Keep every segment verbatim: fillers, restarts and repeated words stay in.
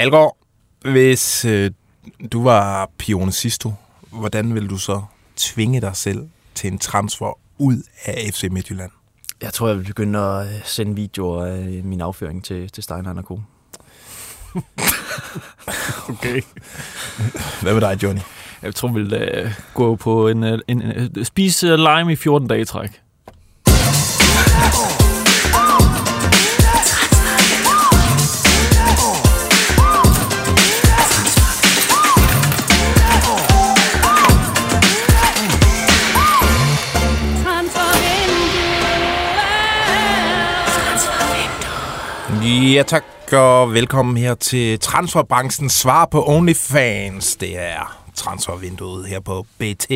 Dalgaard, hvis øh, du var Pione Sisto, hvordan ville du så tvinge dig selv til en transfer ud af F C Midtjylland? Jeg tror, jeg vil begynde at sende videoer af min afføring til, til Steinhardt og Co. Okay. Hvad med dig, Johnny? Jeg tror, vi vil uh, gå på en, en, en spise lime i fjorten dage træk. Ja tak, og velkommen her til Transferbranchens svar på OnlyFans. Det er transfervinduet her på B T.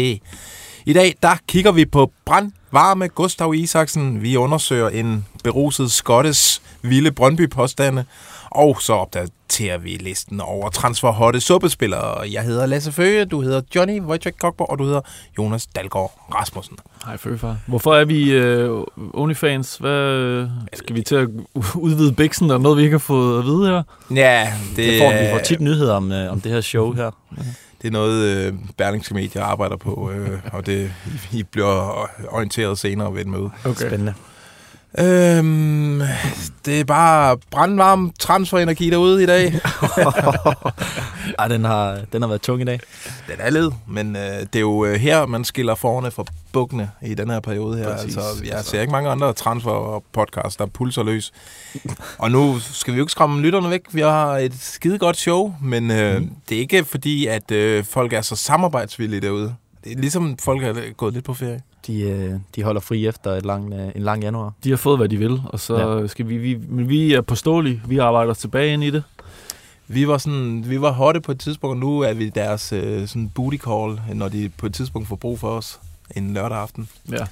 I dag, der kigger vi på brandvarme Gustav Isaksen. Vi undersøger en beruset skottes vilde Brøndby-påstande. Og så opdaterer vi listen over transferhotte suppespillere. Jeg hedder Lasse Føge, du hedder Johnny Wojciech Kokborg, og du hedder Jonas Dalgaard Rasmussen. Hej Føge, far. Hvorfor er vi øh, OnlyFans? Hvad, skal vi til at udvide biksen og noget, vi ikke har fået at vide her? Ja, det, det får vi får tit nyheder om, øh, om det her show her. Okay. Det er noget, øh, Berlingske Medier arbejder på, øh, og det I bliver orienteret senere ved et møde. Okay. Spændende. Øhm, det er bare brandvarm transferenergi derude i dag. Ej, den har, den har været tung i dag. Den er led, men øh, det er jo øh, her, man skiller forerne fra bukkene i den her periode her. Præcis, altså, jeg ser ikke mange andre transferpodcasts, der pulser løs. Og nu skal vi jo ikke skræmme lytterne væk. Vi har et skide godt show, men øh, mm. det er ikke fordi, at øh, folk er så samarbejdsvillige derude. Det er ligesom folk er gået lidt på ferie. De, de holder fri efter et lang, en lang januar. De har fået, hvad de vil, og så ja. skal vi, vi... Men vi er påståelige. Vi arbejder os tilbage ind i det. Vi var, sådan, vi var hotte på et tidspunkt, og nu er vi deres sådan booty call, når de på et tidspunkt får brug for os en lørdag aften. Ja.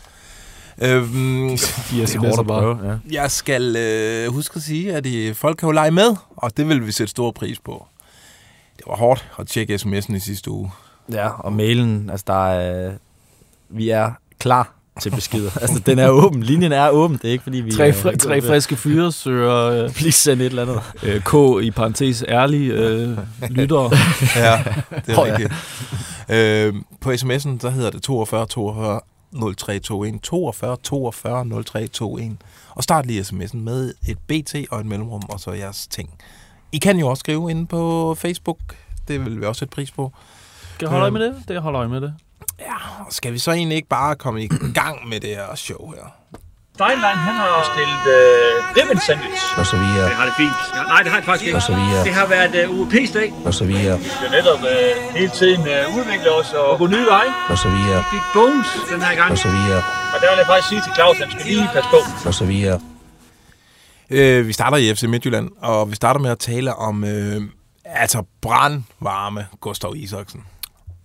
Øhm, de er så hårdt at prøve. Ja. Jeg skal øh, huske at sige, at de, folk kan jo lege med, og det vil vi sætte stor pris på. Det var hårdt at tjekke sms'en i sidste uge. Ja, og mailen, altså der er... Øh, vi er... klar til beskeder. Altså, den er åben. Linjen er åben. Det er ikke, fordi vi... Tre, fri, tre friske fyre søger... Uh, please send et eller andet. Uh, K i parentes ærlige uh, lyttere. Ja, det er oh, rigtigt. Ja. Uh, på sms'en, så hedder det fyrre to fyrre nul tre to et. fyrre to fyrre nul tre to et. Og start lige sms'en med et B T og et mellemrum, og så jeres ting. I kan jo også skrive inde på Facebook. Det vil vi også sætte pris på. Kan holde øje med det? Det holder øje med det. Ja, skal vi så egentlig ikke bare komme i gang med det her show her? Steinlein, han har stillet øh, ribben sandwich. Og så videre. Det har det fint. Ja, nej, det har det faktisk ikke. Og så videre. Det har været øh, europæisk dag. Og så videre. Vi skal netop øh, hele tiden øh, udvikle os og gå nye veje. Og så videre. Vi fik bones den her gang. Og så videre. Og der vil jeg faktisk sige til Claus, at han skal lige passe på. Og så videre. Øh, vi starter i F C Midtjylland, og vi starter med at tale om øh, altså brandvarme Gustav Isaksen.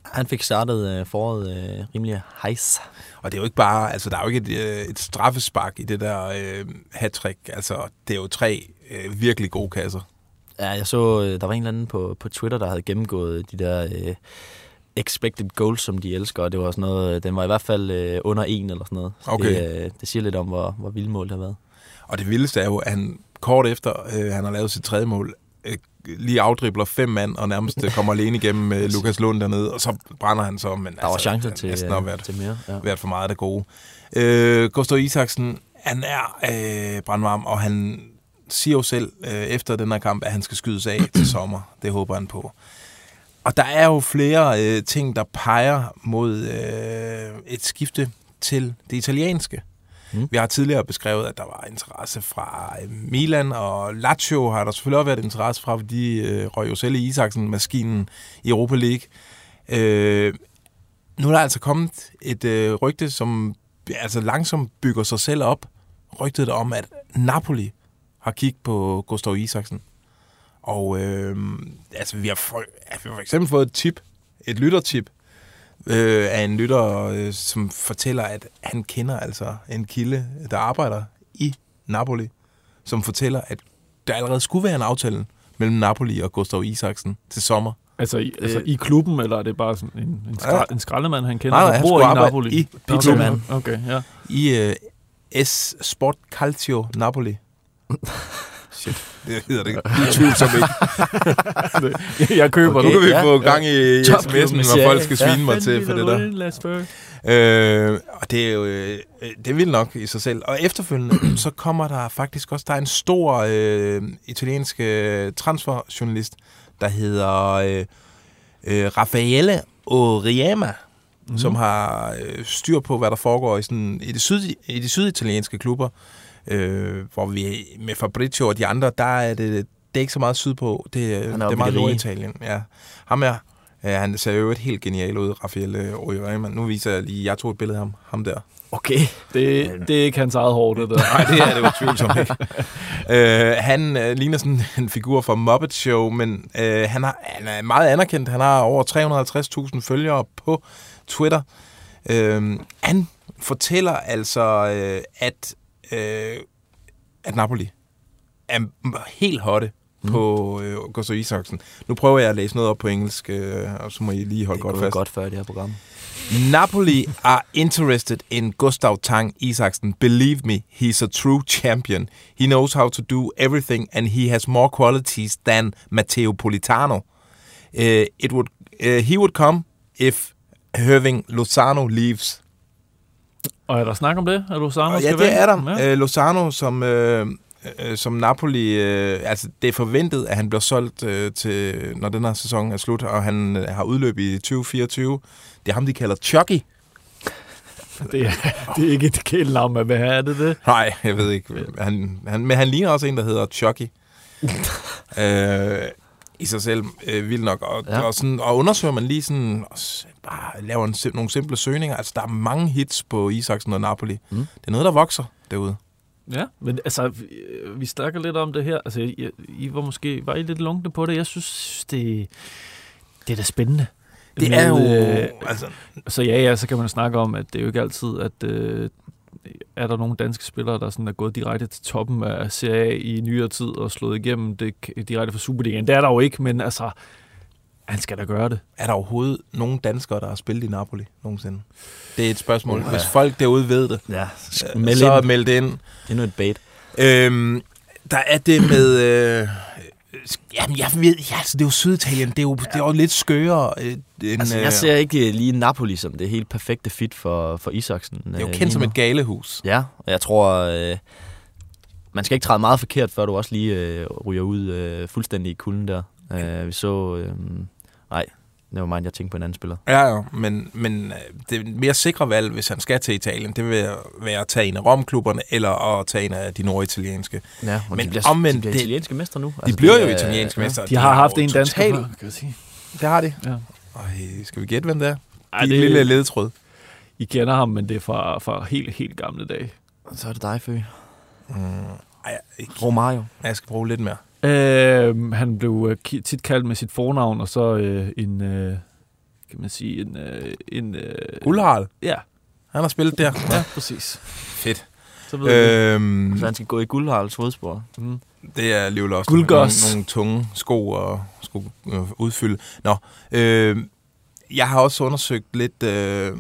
Han fik startet øh, foråret øh, rimelig hejs. Og det er jo ikke bare, altså der er jo ikke et, øh, et straffespark i det der øh, hattrick. Altså det er jo tre øh, virkelig gode kasser. Ja, jeg så, øh, der var en eller anden på, på Twitter, der havde gennemgået de der øh, expected goals, som de elsker. Og det var sådan noget, den var i hvert fald øh, under en eller sådan noget. Så okay. det, øh, det siger lidt om, hvor, hvor vildt målet har været. Og det vildeste er jo, at han kort efter, øh, han har lavet sit tredje mål, øh, lige afdribler fem mand, og nærmest kommer alene igennem øh, Lukas Lund dernede, og så brænder han så. Men der altså, var chancer til, været, til mere. Ja. Været for meget af det gode. Øh, Gustav Isaksen, han er øh, brandvarm, og han siger jo selv øh, efter den her kamp, at han skal skydes af til sommer. Det håber han på. Og der er jo flere øh, ting, der peger mod øh, et skifte til det italienske. Mm. Vi har tidligere beskrevet, at der var interesse fra Milan, og Lazio har der selvfølgelig også været interesse fra, fordi øh, røg jo selv i Isaksen-maskinen i Europa League. Øh, nu er der altså kommet et øh, rygte, som altså langsomt bygger sig selv op. Rygtet om, at Napoli har kigget på Gustav Isaksen. Og øh, altså, vi har for, vi har for eksempel fået et tip, et lyttertip, Øh, af en lytter, øh, som fortæller, at han kender altså en kilde, der arbejder i Napoli, som fortæller, at der allerede skulle være en aftale mellem Napoli og Gustav Isaksen til sommer. Altså i, altså øh, i klubben, eller er det bare sådan en, en, skra- ja. en skraldemand, han kender, der bor i Napoli? I klubben. Okay, ja. I øh, S Sport Calcio Napoli. Shit, det hedder det ikke. Som ikke. Jeg køber okay, nu kan vi ja, få gang i ja. sms'en, hvor folk skal svine ja, mig til for det der. Øh, og det er jo øh, det er vildt nok i sig selv. Og efterfølgende, så kommer der faktisk også, der er en stor øh, italiensk øh, transferjournalist, der hedder øh, øh, Raffaele Auriemma, mm-hmm. som har øh, styr på, hvad der foregår i, sådan, i, de, syd, i de syditalienske klubber. Øh, hvor vi med Fabrizio og de andre, der er det, det er ikke så meget sydpå. Det, det er meget Norditalien. Ja. Ham er, øh, han ser jo et helt genialt ud, Raffaele Auriemma. Nu viser jeg lige, jeg tog et billede af ham, ham der. Okay. Det, det er ikke hans eget hår, det der. Nej, det er det jo tvivlsomt ikke. øh, han øh, ligner sådan en figur fra Muppet Show, men øh, han, har, han er meget anerkendt. Han har over tre hundrede og halvtreds tusind følgere på Twitter. Øh, han fortæller altså, øh, at Øh, at Napoli er helt hotte mm. på øh, Gustav Isaksen. Nu prøver jeg at læse noget op på engelsk, øh, og så må I lige holde det godt fast. Det er godt før det her program. Napoli are interested in Gustav Tang Isaksen. Believe me, he's a true champion. He knows how to do everything, and he has more qualities than Matteo Politano. Uh, it would, uh, he would come if Hirving Lozano leaves. Og er der snak om det? Er Lozano ja, skal det være? Er der. Ja. Æ, Lozano, som, øh, øh, som Napoli... Øh, altså, det er forventet, at han bliver solgt, øh, til, når den her sæson er slut, og han øh, har udløb i tyve fireogtyve. Det er ham, de kalder Chucky. Det er, det er ikke et kælenavn, men hvad er det det? Nej, jeg ved ikke. Han, han, men han ligner også en, der hedder Chucky. øh, I sig selv øh, vildt nok. Og, ja. og, sådan, og undersøger man lige sådan... bare laver en, nogle simple søgninger. Altså, der er mange hits på Isaksen og Napoli. Mm. Det er noget, der vokser derude. Ja, men altså, vi, vi snakker lidt om det her. Altså, I, I var måske var I lidt lunkne på det. Jeg synes, det, det er da spændende. Det men, er jo... Øh, altså. Så ja, ja, så kan man snakke om, at det er jo ikke altid, at... Øh, er der nogle danske spillere, der sådan er gået direkte til toppen af Serie A i nyere tid og slået igennem det direkte fra Superligaen? Det er der jo ikke, men altså... Han skal da gøre det. Er der overhovedet nogen danskere, der har spillet i Napoli nogensinde? Det er et spørgsmål. Ja. Hvis folk derude ved det, ja. meld så meld det ind. Det er noget bait. Øhm, der er det med... Øh, jamen, jeg ved... Ja, altså, det er jo Syditalien. Det er jo, ja. det er jo lidt skørere. Øh, end, altså, jeg ser ikke lige Napoli som det helt perfekte fit for, for Isaksen. Det er jo kendt øh, som et galehus. Ja, og jeg tror... Øh, man skal ikke træde meget forkert, før du også lige øh, ryger ud øh, fuldstændig i kulden der. Øh, vi så... Øh, Nej, det var mig, jeg tænkte på en anden spiller. Ja, ja, men, men det mere sikre valg, hvis han skal til Italien, det vil være at tage en af Rom-klubberne, eller at tage en af de norditalienske. Ja, men de bliver, omvendt, de bliver italienske mestre nu. De altså, bliver jo italienske mestre. De, de har haft en dansk total... kan jeg sige. Det har de. Ja. Øj, skal vi gætte, hvem det er? Ej, det... De lille ledtråd. I kender ham, men det er fra, fra helt, helt gamle dage. Så er det dig, Føge. Mm, ej, ikke... Romario. Jeg skal bruge lidt mere. Uh, han blev uh, tit kaldt med sit fornavn, og så uh, en, uh, kan man sige, en... Uh, en uh, Guldharald? Ja. Han har spillet der. Ja, præcis. Fedt. Så ved øhm, vi. Så han skal gå i Guldharalds fodspor. Mm. Det er alligevel også nogle, nogle tunge sko og sko øh, udfylde. Nå, øh, jeg har også undersøgt lidt øh,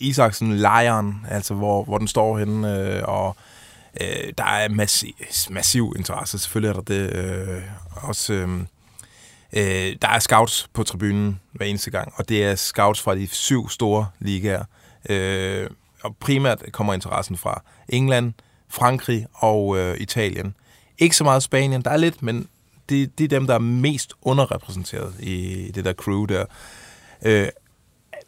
Isaksen-lejren, altså hvor, hvor den står henne, øh, og... Øh, der er massiv, massiv interesse, selvfølgelig er der det øh, også. Øh, øh, der er scouts på tribunen hver eneste gang, og det er scouts fra de syv store ligaer. Øh, og primært kommer interessen fra England, Frankrig og øh, Italien. Ikke så meget Spanien, der er lidt, men det, det er dem, der er mest underrepræsenteret i det der crew der. Øh,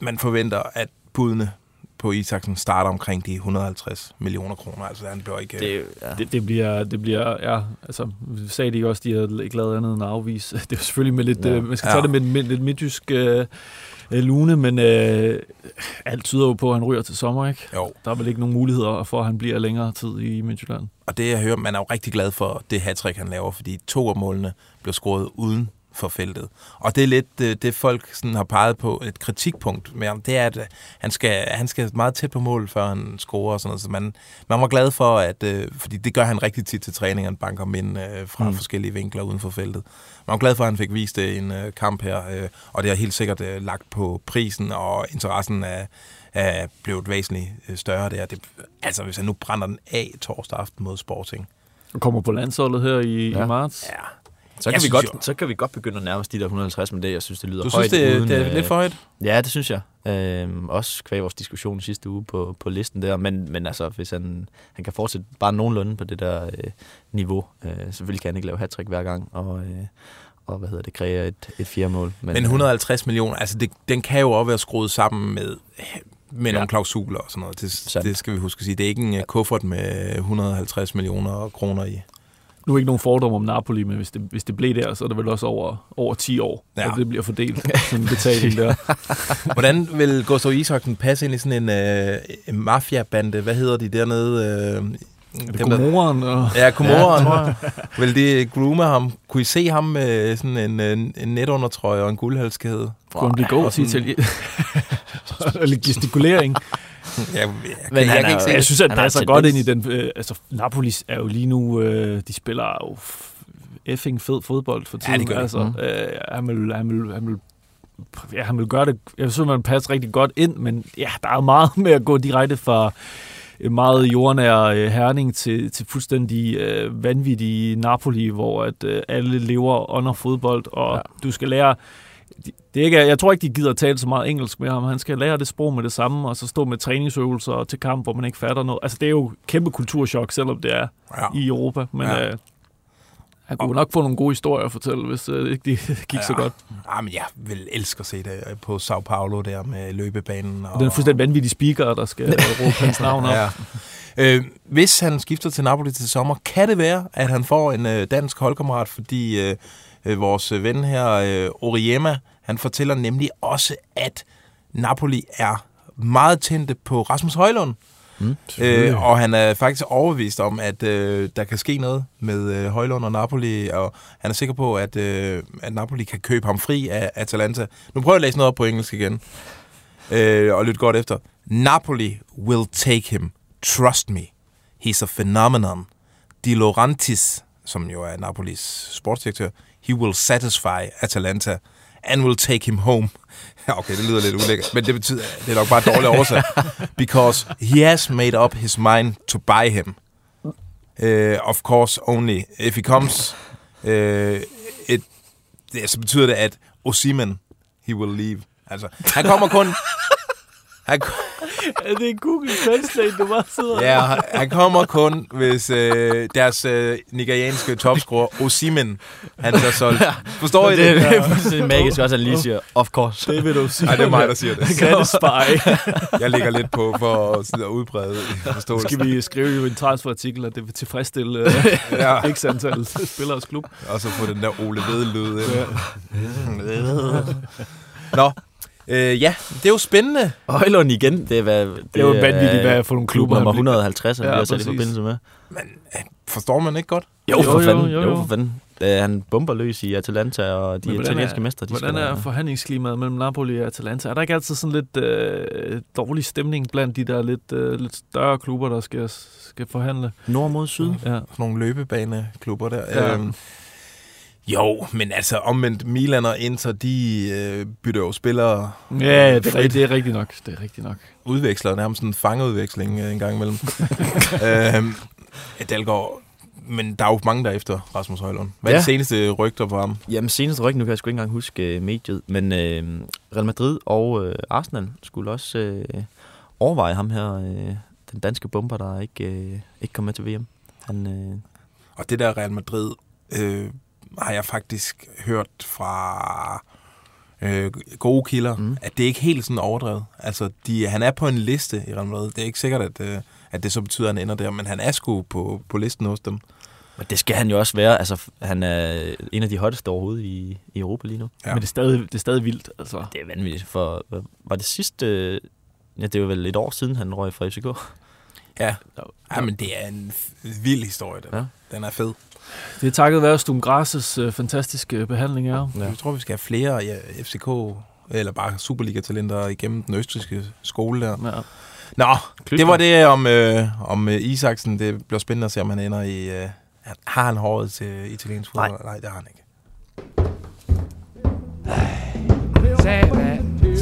man forventer, at budene på Isaksen starter omkring de hundrede og halvtreds millioner kroner, altså han bliver ikke... Det, ja. det, det bliver, det bliver, ja, altså sagde de også, de havde ikke lavet andet end at afvise. Det er selvfølgelig med lidt, ja. øh, man skal ja. tage det med, med lidt midtjysk øh, lune, men øh, alt tyder jo på, at han ryger til sommer, ikke? Jo. Der er vel ikke nogen muligheder for, at han bliver længere tid i Midtjylland. Og det jeg hører, man er jo rigtig glad for det hattrick, han laver, fordi to af målene bliver scoret uden for feltet. Og det er lidt det, det folk sådan har peget på, et kritikpunkt med ham, det er, at han skal, han skal meget tæt på mål, før han scorer og sådan noget. Så man, man var glad for, at øh, fordi det gør han rigtig tit til træning, han banker mænd øh, fra mm. forskellige vinkler uden for feltet. Man var glad for, at han fik vist det i en øh, kamp her, øh, og det har helt sikkert øh, lagt på prisen, og interessen er, er blevet væsentligt større der. Det, altså, hvis han nu brænder den af torsdag aften mod Sporting, og kommer på landsholdet her i, ja. i marts. Ja. Så kan, vi godt, jo, så kan vi godt begynde at nærme de der et hundrede og halvtreds, men det, jeg synes, det lyder højt. Du synes, højt, det, uden, det er lidt for højt? Ja, det synes jeg. Øhm, også kvæg vores diskussion sidste uge på, på listen der. Men, men altså, hvis han, han kan fortsætte bare nogenlunde på det der øh, niveau, øh, selvfølgelig kan han ikke lave hat-trick hver gang, og, øh, og hvad hedder det, kreere et, et fjerdemål. Men, men et hundrede og halvtreds millioner, altså det, den kan jo også være skruet sammen med... med nogle ja. klausuler og sådan noget. Det, det skal vi huske at sige. Det er ikke en ja. kuffert med et hundrede og halvtreds millioner kroner i. Nu er ikke nogen fordomme om Napoli, men hvis det, hvis det blev der, så er det vel også over, over ti år, ja. at det bliver fordelt som en betaling der. Hvordan vil Gustav Isaksen passe ind i sådan en, øh, en mafiabande? Hvad hedder de dernede? Øh, Komoren? Og... Ja, Komoren. Ja, vil de groome ham? Kunne I se ham med sådan en, en, en netundertrøje og en guldhalskæde? Kunne han blive god til Italien? Eller gestikulering. Jeg, jeg, jeg, jeg, jeg synes, at han passer godt ind i den... Øh, altså, Napolis er jo lige nu... Øh, de spiller jo effing fed fodbold for tiden. Ja, det gør altså, mm. øh, han, vil, han, vil, han, vil, ja, han vil gøre det... Jeg synes, man passer rigtig godt ind, men ja, der er meget med at gå direkte fra... meget jordnær Herning til, til fuldstændig øh, vanvittige Napoli, hvor at, øh, alle lever under fodbold, og ja. du skal lære... Det er ikke, jeg tror ikke, de gider at tale så meget engelsk med ham. Han skal lære det sprog med det samme, og så stå med træningsøvelser til kamp, hvor man ikke fatter noget. Altså, det er jo kæmpe kulturschok, selvom det er ja. i Europa, men... Ja. Øh, Han kunne nok få nogle gode historier at fortælle, hvis det ikke gik ja. så godt. Ja, men jeg vil elske at se det på Sao Paulo der med løbebanen. Og... Den er fuldstændig vanvittige speaker, der skal råbe hans navn op. Ja. Øh, hvis han skifter til Napoli til sommer, kan det være, at han får en øh, dansk holdkammerat, fordi øh, vores ven her, øh, Auriemma, han fortæller nemlig også, at Napoli er meget tændte på Rasmus Højlund. Mm, øh, og han er faktisk overbevist om, at øh, der kan ske noget med øh, Højlund og Napoli, og han er sikker på, at, øh, at Napoli kan købe ham fri af Atalanta. Nu prøver jeg at læse noget op på engelsk igen, øh, og lyt godt efter. Napoli will take him. Trust me. He's a phenomenon. Di Laurentiis, som jo er Napolis sportsdirektør, he will satisfy Atalanta and will take him home. Okay, det lyder lidt ulækkert, men det betyder, det er nok bare dårligt oversat. Because he has made up his mind to buy him. Uh, of course only if he comes. Uh, it, det, så betyder det, at Osimhen, he will leave. Altså, han kommer kun... Han, er det en Google Translate, du bare sidder? Ja, han, han kommer kun, hvis øh, deres øh, nigerianske topscorer, Osimhen, han er solgt. Forstår I det? Det er ja. magisk også, at han lige siger, of course. Det vil du sige. Nej, det er mig, der siger det. Satisfy. Jeg ligger lidt på for at sidde og udbrede forståelse. Skal vi skrive jo en transferartikel, at det vil tilfredsstille øh, ja. x-antal spilleres klub? Og så få den der Ole Vedlød. Ja. Nå. Øh, ja, det er jo spændende. Højlund igen. Det er, hvad, det det er jo vanvittigt, hvad jeg får nogle klubber. Nummer et hundrede og halvtreds, han ja, bliver sat i forbindelse med. Men forstår man ikke godt? Jo, for fanden. Jo, jo, jo. jo for fanden. Han bomber løs i Atalanta, og de men italienske mestre. Hvordan er forhandlingsklimaet mellem Napoli og Atalanta? Er der ikke altid sådan lidt øh, dårlig stemning blandt de der lidt, øh, lidt større klubber, der skal, skal forhandle? Nord mod syd. Ja. Nogle løbebaneklubber der. Ja. Øhm. Jo, men altså omvendt Milan og Inter, de øh, bytter jo spillere. Ja, det er, det er rigtigt nok. Det er rigtigt nok. Udveksler nærmest en fangeudveksling øh, en gang imellem. øhm, Dalgaard, men der er jo mange derefter, Rasmus Højlund. Hvad er ja. det seneste rygter på ham? Jamen seneste rygter, nu kan jeg sgu ikke engang huske øh, mediet, men øh, Real Madrid og øh, Arsenal skulle også øh, overveje ham her, øh, den danske bomber, der ikke, øh, ikke kom med til V M. Han, øh... Og det der Real Madrid... Øh, har jeg faktisk hørt fra øh, gode kilder, mm. at det ikke helt sådan overdrevet. Altså, de, han er på en liste i Real Madrid. Det er ikke sikkert, at, øh, at det så betyder, at han ender der, men han er sgu på, på listen hos dem. Men det skal han jo også være. Altså, han er en af de hotteste overhovedet i, i Europa lige nu. Ja. Men det er, stadig, det er stadig vildt. Altså. Det er vanvittigt. For, var det sidste... Ja, det var vel et år siden, han røg fra F C K. Ja, ja, men det er en vild historie. Den, ja. den er fed. Det er takket være Stum Grases øh, fantastiske behandling af. Ja. Jeg tror, vi skal have flere ja, F C K, eller bare Superliga-talenter igennem den østrigske skole der. Ja. Nå, Klysler. Det var det om, øh, om øh, Isaksen. Det bliver spændende at se, om han ender i... Øh, har han håret til italiensk fodbold? Nej. Nej, det har han ikke.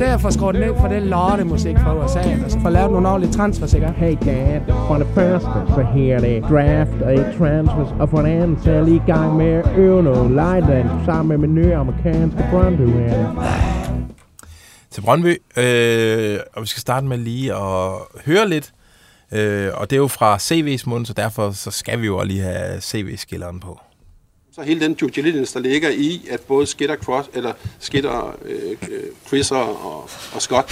se at få skåret ned for det lortemusik fra U S A, altså få lavet nogle ordentlige transfers, ikke? Hey dad, for det første, så her det draft og ikke transfers, og for det andet, så er jeg lige i gang med at øve noget lejdans sammen med min nye amerikanske Brøndby-herre. Til Brøndby, øh, og vi skal starte med lige at høre lidt, øh, og det er jo fra C V's mund, så derfor så skal vi jo lige have C V-skilleren på. Så hele den due diligence, der ligger i, at både skitter cross, eller skitter øh, Chris og, og Scott.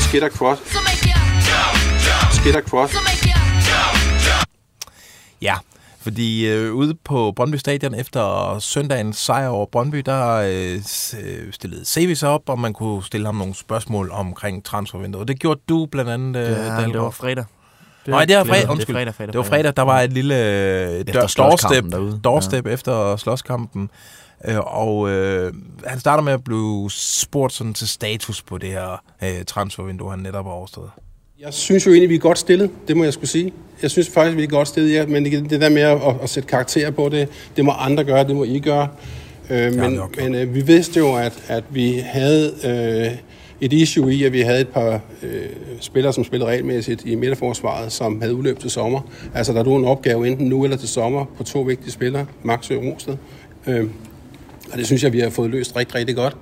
Skitter cross. Skitter cross. Ja, fordi øh, ude på Brøndby Stadion efter søndagens sejr over Brøndby, der øh, stillede C V sig op, og man kunne stille ham nogle spørgsmål omkring transfervinduet. Det gjorde du blandt andet, øh, ja, det var fredag. Det, nej, det var fredag, undskyld. Det, fredag, fredag, det var fredag, der var et lille doorstep ja. efter slåskampen, og øh, han starter med at blive spurgt sådan til status på det her øh, transfervindue, han netop har overstået. Jeg synes jo egentlig, vi er godt stillet, det må jeg skulle sige. Jeg synes faktisk, vi er godt stillet, ja, men det der med at, at sætte karakterer på det, det må andre gøre, det må I gøre. Øh, men men øh, vi vidste jo, at, at vi havde... Øh, et issue i, at vi havde et par øh, spillere, som spillede regelmæssigt i midterforsvaret, som havde udløb til sommer. Altså, der lå en opgave enten nu eller til sommer på to vigtige spillere, Max og Rosted. Øh, og det synes jeg, vi har fået løst rigtig, rigtig godt.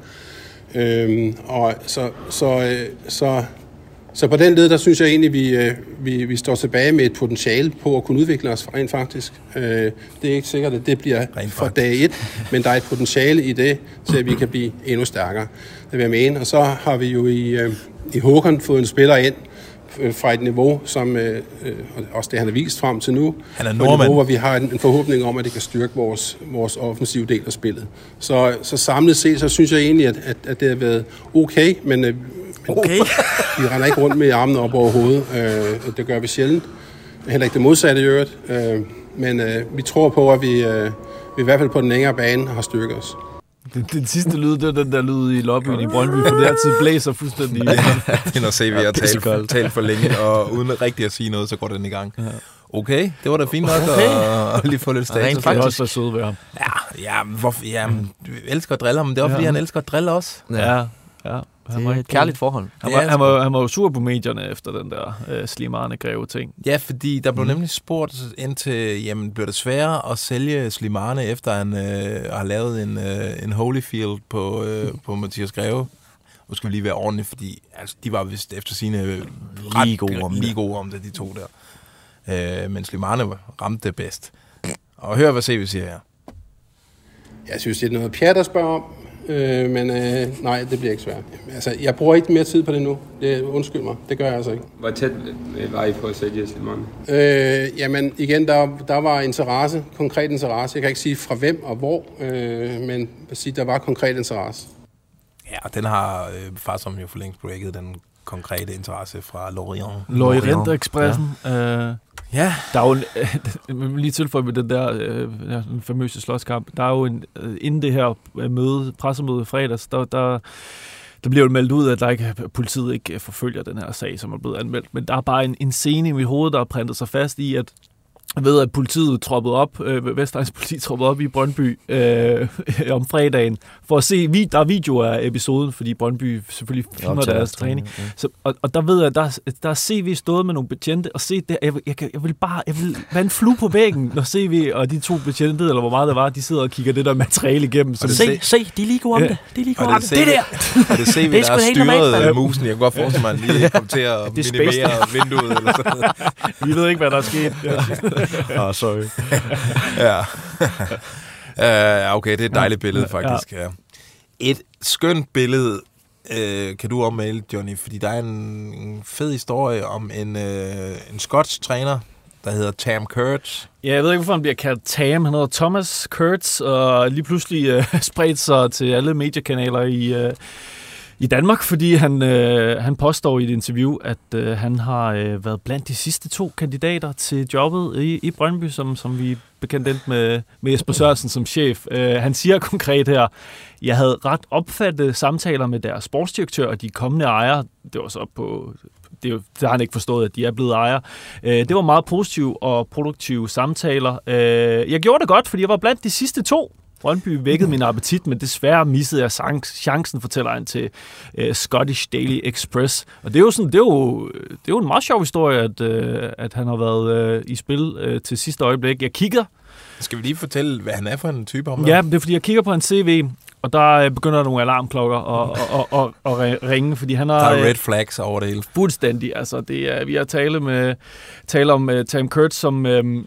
Øh, og så, så, øh, så, så på den led, der synes jeg egentlig, vi, øh, vi, vi står tilbage med et potentiale på at kunne udvikle os rent faktisk. Øh, det er ikke sikkert, at det bliver fra dag et, men der er et potentiale i det, til at vi kan blive endnu stærkere. Det vil jeg mene. Og så har vi jo i, øh, i Håkon fået en spiller ind øh, fra et niveau, som øh, øh, også det, han har vist frem til nu. Han er nordmand. Et niveau, hvor vi har en, en forhåbning om, at det kan styrke vores, vores offensive del af spillet. Så, så samlet set, så synes jeg egentlig, at, at, at det har været okay, men, øh, men okay. Vi render ikke rundt med armene op over hovedet. Øh, det gør vi sjældent. Heller ikke det modsatte i øvrigt. Øh, men øh, vi tror på, at vi, øh, vi i hvert fald på den længere bane har styrket os. Den, den sidste lyd, det var den der lyd i lobbyen i Brøndby, for det altid blæser fuldstændig. Når at se, vi har talt, talt for længe, og uden rigtig at sige noget, så går den i gang. Okay, det var da fint nok, okay. og, og lige få lidt status. Rent faktisk også var sød ved ham. Ja, ja, hvorfor, ja, vi elsker at drille ham, men det er også, ja. fordi han elsker at drille os. Ja, ja. ja. Han var et kærligt forhold. Han var, han, var, han var jo sur på medierne efter den der øh, Slimane-Greve-ting. Ja, fordi der blev mm. nemlig spurgt indtil, jamen, blev det sværere at sælge Slimane, efter han øh, har lavet en, øh, en Holyfield på, øh, på Mathias Greve? Nu skal vi lige være ordentligt, fordi altså, de var vist efter sine øh, lige gode om, gode om det, de to der. Øh, men Slimane ramte det bedst. Og hør, hvad C V siger her. Jeg synes, det er noget pjat at spørge om. Øh, men øh, nej, det bliver ikke svært. Altså, jeg bruger ikke mere tid på det nu. Det, undskyld mig, det gør jeg altså ikke. Hvor tæt var I på at sælge Slimane? Øh, jamen, igen, der, der var interesse, konkret interesse. Jeg kan ikke sige fra hvem og hvor, øh, men sige, der var konkret interesse. Ja, og den har øh, faktisk som jo for længst breaket, den konkrete interesse fra Lorient. Lorient Expressen. Ja. Øh, ja. Der er jo en, lige tilføjet med den der øh, den famøse slåskamp, der er jo en, inden det her møde, pressemøde fredags, der, der, der bliver jo meldt ud, at der ikke, politiet ikke forfølger den her sag, som er blevet anmeldt. Men der er bare en, en scene i mit hoved, der har printet sig fast i, at ved at politiet troppede op, øh, Vestegns politi troppede op i Brøndby øh, om fredagen, for at se, vi, der er videoer af episoden, fordi Brøndby selvfølgelig filmer deres træning. Ja. Så, og, og der ved jeg, der, der er C V stået med nogle betjente, og se der, jeg, jeg, jeg vil bare, jeg vil være en flue på væggen, når C V og de to betjente, eller hvor meget der var, de sidder og kigger det der materiale igennem. Så se, se, de er lige gode om det. De er lige gode om det. Det der! Det er C V, der har styret musen. Jeg kan godt forestille mig, at han lige kom til at minimere vinduet. Eller sådan. Vi ved ikke, hvad der er sket. Ja. Ah, oh, sorry. ja. uh, okay, det er et dejligt billede, faktisk. Ja. Et skønt billede uh, kan du ommale, Johnny, fordi der er en fed historie om en, uh, en skotsk træner, der hedder Tam Courts. Ja, jeg ved ikke, hvorfor han bliver kaldt Tam. Han hedder Thomas Courts, og lige pludselig uh, spredte sig til alle mediekanaler i... Uh, I Danmark, fordi han, øh, han påstår i et interview, at øh, han har øh, været blandt de sidste to kandidater til jobbet i, i Brøndby, som, som vi bekendt endte med, med Jesper Sørensen som chef. Uh, han siger konkret her, jeg havde ret opfattede samtaler med deres sportsdirektør og de kommende ejere. Det var så på... Det har han ikke forstået, at de er blevet ejere. Det var meget positive og produktive samtaler. Jeg gjorde det godt, fordi jeg var blandt de sidste to. Brøndby vækkede min appetit, men desværre missede jeg chancen, fortæller han til uh, Scottish Daily Express. Og det er jo sådan, det er jo, det er jo en meget sjov historie, at, uh, at han har været uh, i spil uh, til sidste øjeblik. Jeg kigger. Skal vi lige fortælle, hvad han er for en type om? Ja, det er fordi, jeg kigger på hans C V, og der begynder nogle alarmklokker og, og, og, og ringe, fordi han har... Der er red flags over det hele. Fuldstændig, altså. Det er, vi har tale, med, tale om uh, Tam Courts, som... Um,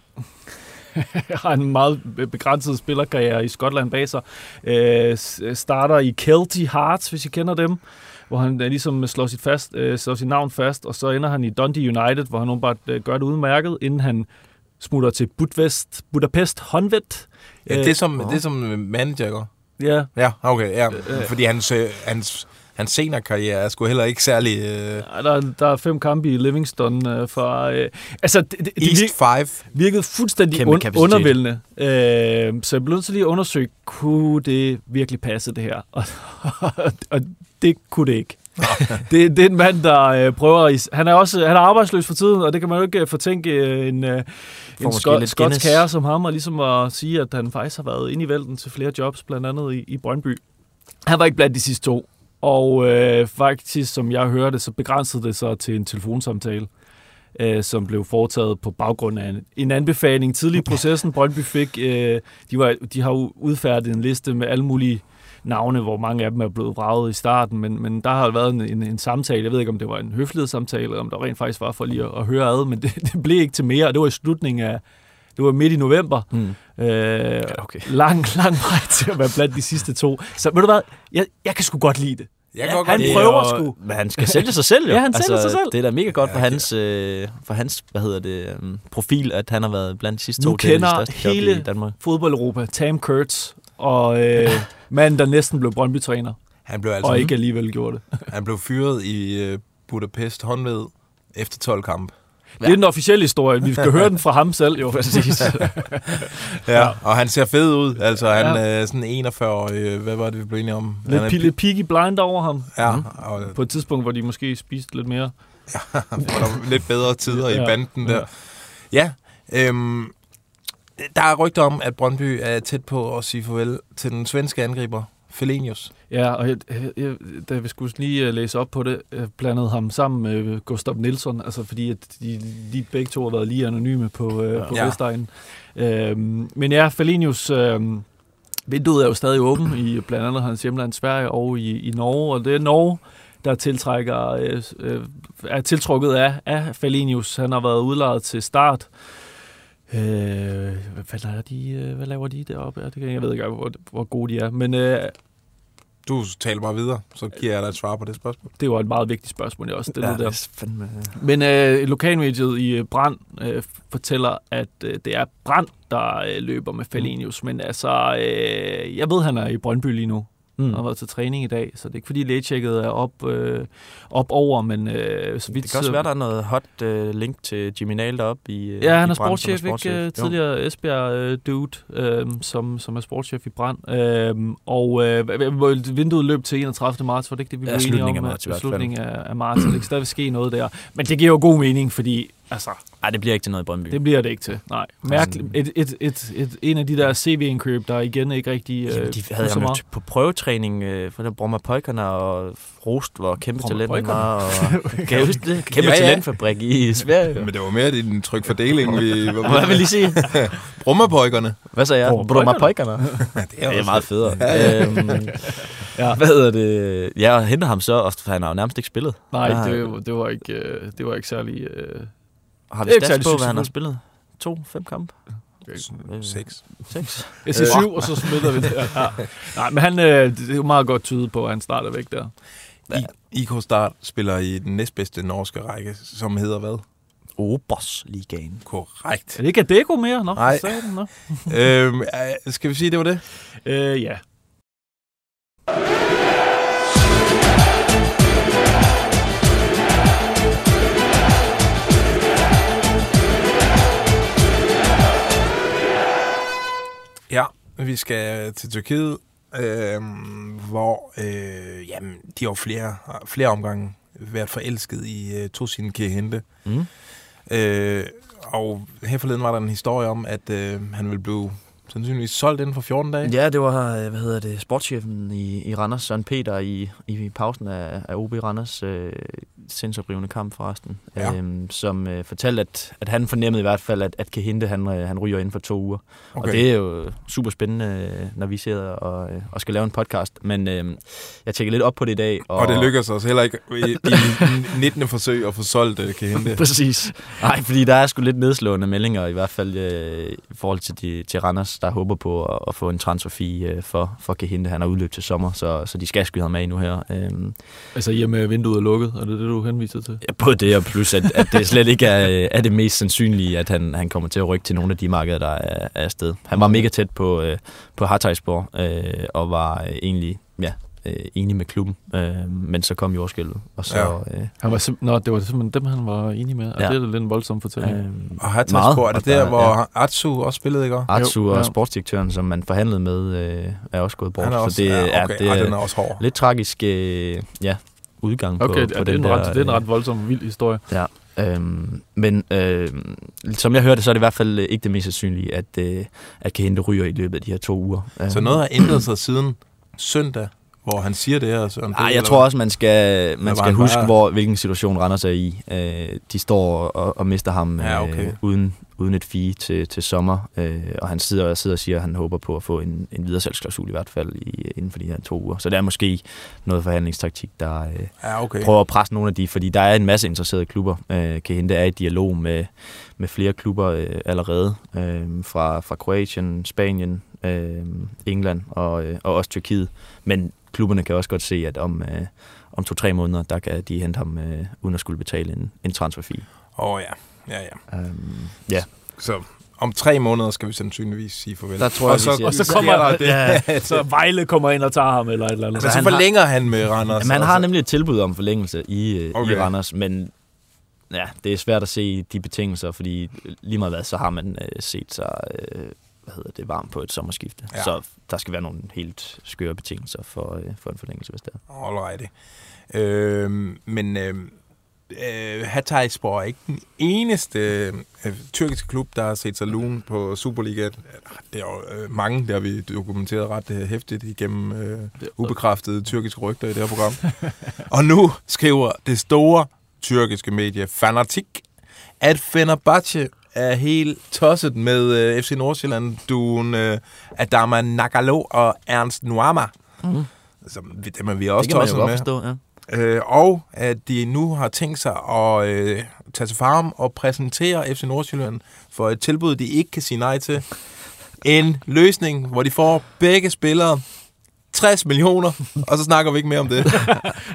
har en meget begrænset spillerkarriere i Skotland bag sig. Øh, starter i Kelty Hearts, hvis I kender dem, hvor han ligesom slår sit, fast, øh, slår sit navn fast, og så ender han i Dundee United, hvor han åbenbart gør det udmærket, inden han smutter til Budvest, Budapest Honved. Ja, det er som, øh, det er som manager, ikke? Ja. Ja, okay. Ja. Fordi hans... Øh, hans Hans senere karriere er sgu heller ikke særlig... Øh... Der, der er fem kampe i Livingston øh, fra... Øh, altså, det, det, det East virkede, virkede fuldstændig un, undervældende. Øh, så jeg blev nødt til lige at undersøge, kunne det virkelig passe det her? Og, og det kunne det ikke. det, det er en mand, der øh, prøver... Han er, også, han er arbejdsløs for tiden, og det kan man jo ikke fortænke en, øh, en sko- skotsk herre som ham, og ligesom at sige, at han faktisk har været inde i vælten til flere jobs, blandt andet i, i Brøndby. Han var ikke blandt de sidste to. Og øh, faktisk, som jeg hørte, så begrænsede det sig til en telefonsamtale, øh, som blev foretaget på baggrund af en anbefaling. Tidlig i processen, Brøndby fik, øh, de, var, de har jo udfærdet en liste med alle mulige navne, hvor mange af dem er blevet vraget i starten, men, men der har været en, en, en samtale. Jeg ved ikke, om det var en høflighedssamtale, eller om der rent faktisk var for lige at, at høre ad, men det, det blev ikke til mere, og det var i slutningen af... Det var midt i november. Mm. Øh, okay. Lang, lang vej til at være blandt de sidste to. Så ved du hvad? Jeg, jeg kan sgu godt lide det. Jeg kan ja, godt han det, prøver og, sgu. Men han skal sælge sig selv, jo. Ja, han sælger altså, sig selv. Det er da mega godt ja, for, hans, øh, for hans, hvad hedder det, um, profil, at han har været blandt de sidste nu to. Nu kender hele fodbold-Europa Tam Courts, og øh, manden, der næsten blev Brøndby-træner. Han blev altså... Og ikke alligevel gjorde det. Han blev fyret i øh, Budapest Honved efter tolv kampe. Det er den officielle historie. Vi skal høre den fra ham selv, jo. Ja, og han ser fed ud. Altså, han er øh, sådan enogfyrre-årig. Øh, hvad var det, vi blev enige om? Lidt, er, lidt Peaky Blind over ham. Ja. Mm. Og, på et tidspunkt, hvor de måske spiste lidt mere. Ja, hvor der var lidt bedre tider ja. I banden der. Ja, øhm, der er rygter om, at Brøndby er tæt på at sige farvel til den svenske angriber, Felenius. Ja, og jeg, jeg, da vi skulle lige læse op på det, blandede ham sammen med Gustav Nilsson, altså fordi at de, de begge to har været lige anonyme på, øh, på ja. Vestegnen. Øhm, men ja, Felenius, øh, vinduet er jo stadig åben i blandt andet hans hjemland Sverige og i, i Norge, og det er Norge, der tiltrækker, øh, øh, er tiltrukket af, af Felenius. Han har været udlejet til Start. Øh, hvad, laver de, hvad laver de deroppe? Jeg ved ikke, hvor, hvor gode de er. Men, øh, du taler bare videre, så giver jeg dig et svar på det spørgsmål. Det var et meget vigtigt spørgsmål, også. Det ja, det der. Fandme... Men øh, lokalmediet i Brand øh, fortæller, at øh, det er Brand, der øh, løber med Felenius. Men altså, øh, jeg ved, han er i Brøndby lige nu. Mm. Han har været til træning i dag, så det er ikke fordi lægetjekket er op, øh, op over, men øh, så vidt... Det kan også være, der er noget hot øh, link til Jimmy Nail deroppe i øh, ja, han er sportschef, sportschef. Ikke? Tidligere Esbjerg-dude, øh, øh, som, som er sportschef i Brand. Øh, og øh, vinduet løb til enogtredivte marts, var det ikke det, vi blev ja, enige om? Af marts, i slutningen af, af marts, så det kan stadig ske noget der. Men det giver jo god mening, fordi... Altså, nej, det bliver ikke til noget i Brøndby. Det bliver det ikke til, nej. Mærkeligt. Et, et, et, et, en af de der C V-indkøb, der igen ikke rigtig... Jamen, de havde ham jo på prøvetræning, øh, for der Bromma Pojkerne og Rost var kæmpe talent og gav det kæmpe ja, ja. talentfabrik i Sverige. Men det var mere din trykfordeling, vi... Hvad vil I sige? Bromma Pojkerne. Hvad så jeg? Bromma Pojkerne. Det er meget federe. Ja. Øhm, ja. Hvad hedder det? Jeg henter ham så, og han har jo nærmest ikke spillet. Nej, ja. det, var, det, var ikke, det var ikke særlig... Øh, Har vi stats på, hvad han har spillet? To, fem kampe? Seks. Seks. Jeg siger syv, og så smitter vi det. Ja. Nej, men han, øh, det er jo meget godt tydet på, at han starter væk der. I, I K Start spiller i den næstbedste norske række, som hedder hvad? Oberligaen. Korrekt. Er det ikke Adecco mere? Nå, nej. Den, nå. øhm, skal vi sige, det var det? Øh, ja. Ja, vi skal til Tyrkiet, øh, hvor øh, jamen, de har flere, flere omgange været forelsket i øh, Tosin Kehinde. Mm. Øh, og her forleden var der en historie om, at øh, han ville blive sandsynligvis solgt inden for fjorten dage. Ja, det var, hvad hedder det, sportschefen i, i Randers, Søren Peter, i, i pausen af, af O B Randers øh, sindsoprivende kamp forresten, ja. øhm, som øh, fortalte, at, at han fornemmede i hvert fald, at, at Kehinde, han, han ryger inden for to uger. Okay. Og det er jo super spændende, når vi sidder og, og skal lave en podcast, men øh, jeg tjekkede lidt op på det i dag. Og, og det lykkedes os heller ikke i, i nittende forsøg at få solgt øh, Kehinde. Præcis. Nej, fordi der er sgu lidt nedslående meldinger, i hvert fald øh, i forhold til, de, til Randers, der håber på at, at få en transferfi øh, for, for Kehinde. Han er udløb til sommer, så, så de skal skyde ham med nu her. Øhm. Altså i og med vinduet er lukket, er det det, du henviser til? Ja, både det, og plus at, at det slet ikke er, er det mest sandsynlige, at han, han kommer til at rykke til nogle af de markeder, der er, er afsted. Han var mega tæt på, øh, på Hattagsborg, øh, og var egentlig... Ja, Øh, enig med klubben, øh, men så kom jordskælvet, og så... Ja. Øh, han var sim- Nå, det var simpelthen dem, han var enig med, og ja. Det er lidt en voldsom fortælling. Øh, og Hattagsborg, er det der, der hvor ja. Atsu også spillede, ikke? Atsu og ja. sportsdirektøren, som man forhandlede med, øh, er også gået bort, også, så det, ja, okay. er, det ah, den er også hård. Lidt tragisk øh, ja, udgang okay, på, ja, på ja, den det der... Okay, det er en ret voldsom, vild historie. Ja, øh, men øh, som jeg hørte, så er det i hvert fald ikke det mest sandsynlige, at, øh, at Kehinde ryger i løbet af de her to uger. Så noget har ændret sig siden søndag, hvor han siger det her. Nej, jeg eller? tror også, man skal, man skal huske, hvor, hvilken situation Randers er i. Øh, de står og, og mister ham ja, okay. øh, uden, uden et fee til, til sommer, øh, og han sidder og, sidder og siger, at han håber på at få en, en videresalgsklausul i hvert fald i, inden for de her to uger. Så der er måske noget forhandlingstaktik, der øh, ja, okay. prøver at presse nogle af de, fordi der er en masse interesserede klubber. Øh, Kehinde er i dialog med, med flere klubber øh, allerede, øh, fra, fra Kroatien, Spanien, øh, England og, øh, og også Tyrkiet. Men klubberne kan også godt se, at om, øh, om to-tre måneder, der kan de hente ham, øh, uden at skulle betale en, en transferfee. Åh oh, ja, ja, ja. Øhm, ja. Så om tre måneder skal vi sandsynligvis sige farvel. Der tror jeg, og, så, siger, og så kommer der det. Ja, ja. Så Vejle kommer ind og tager ham eller et eller andet. Men så forlænger har, han med Randers. Man har nemlig et tilbud om forlængelse i, okay. i Randers, men ja, det er svært at se de betingelser, fordi lige meget hvad, så har man øh, set sig... Øh, hvad hedder det, varmt på et sommerskifte. Ja. Så der skal være nogle helt skøre betingelser for, øh, for en forlængelse, hvis det er. Alrighty. Øh, men øh, Hatayspor er ikke den eneste øh, tyrkiske klub, der har set sig lugen på Superligaen. Det er jo øh, mange, der har vi dokumenteret ret øh, hæftigt igennem øh, ubekræftede tyrkiske rygter i det her program. Og nu skriver det store tyrkiske medie Fanatik, at Fenerbahçe er helt tosset med øh, F C Nordsjælland-duen øh, Adama Nagalo og Ernst Nuama. Mm. Som, dem er vi også tosset med. Forstå, ja. øh, og at de nu har tænkt sig at øh, tage til farm og præsentere F C Nordsjælland for et tilbud, de ikke kan sige nej til. En løsning, hvor de får begge spillere tres millioner, og så snakker vi ikke mere om det.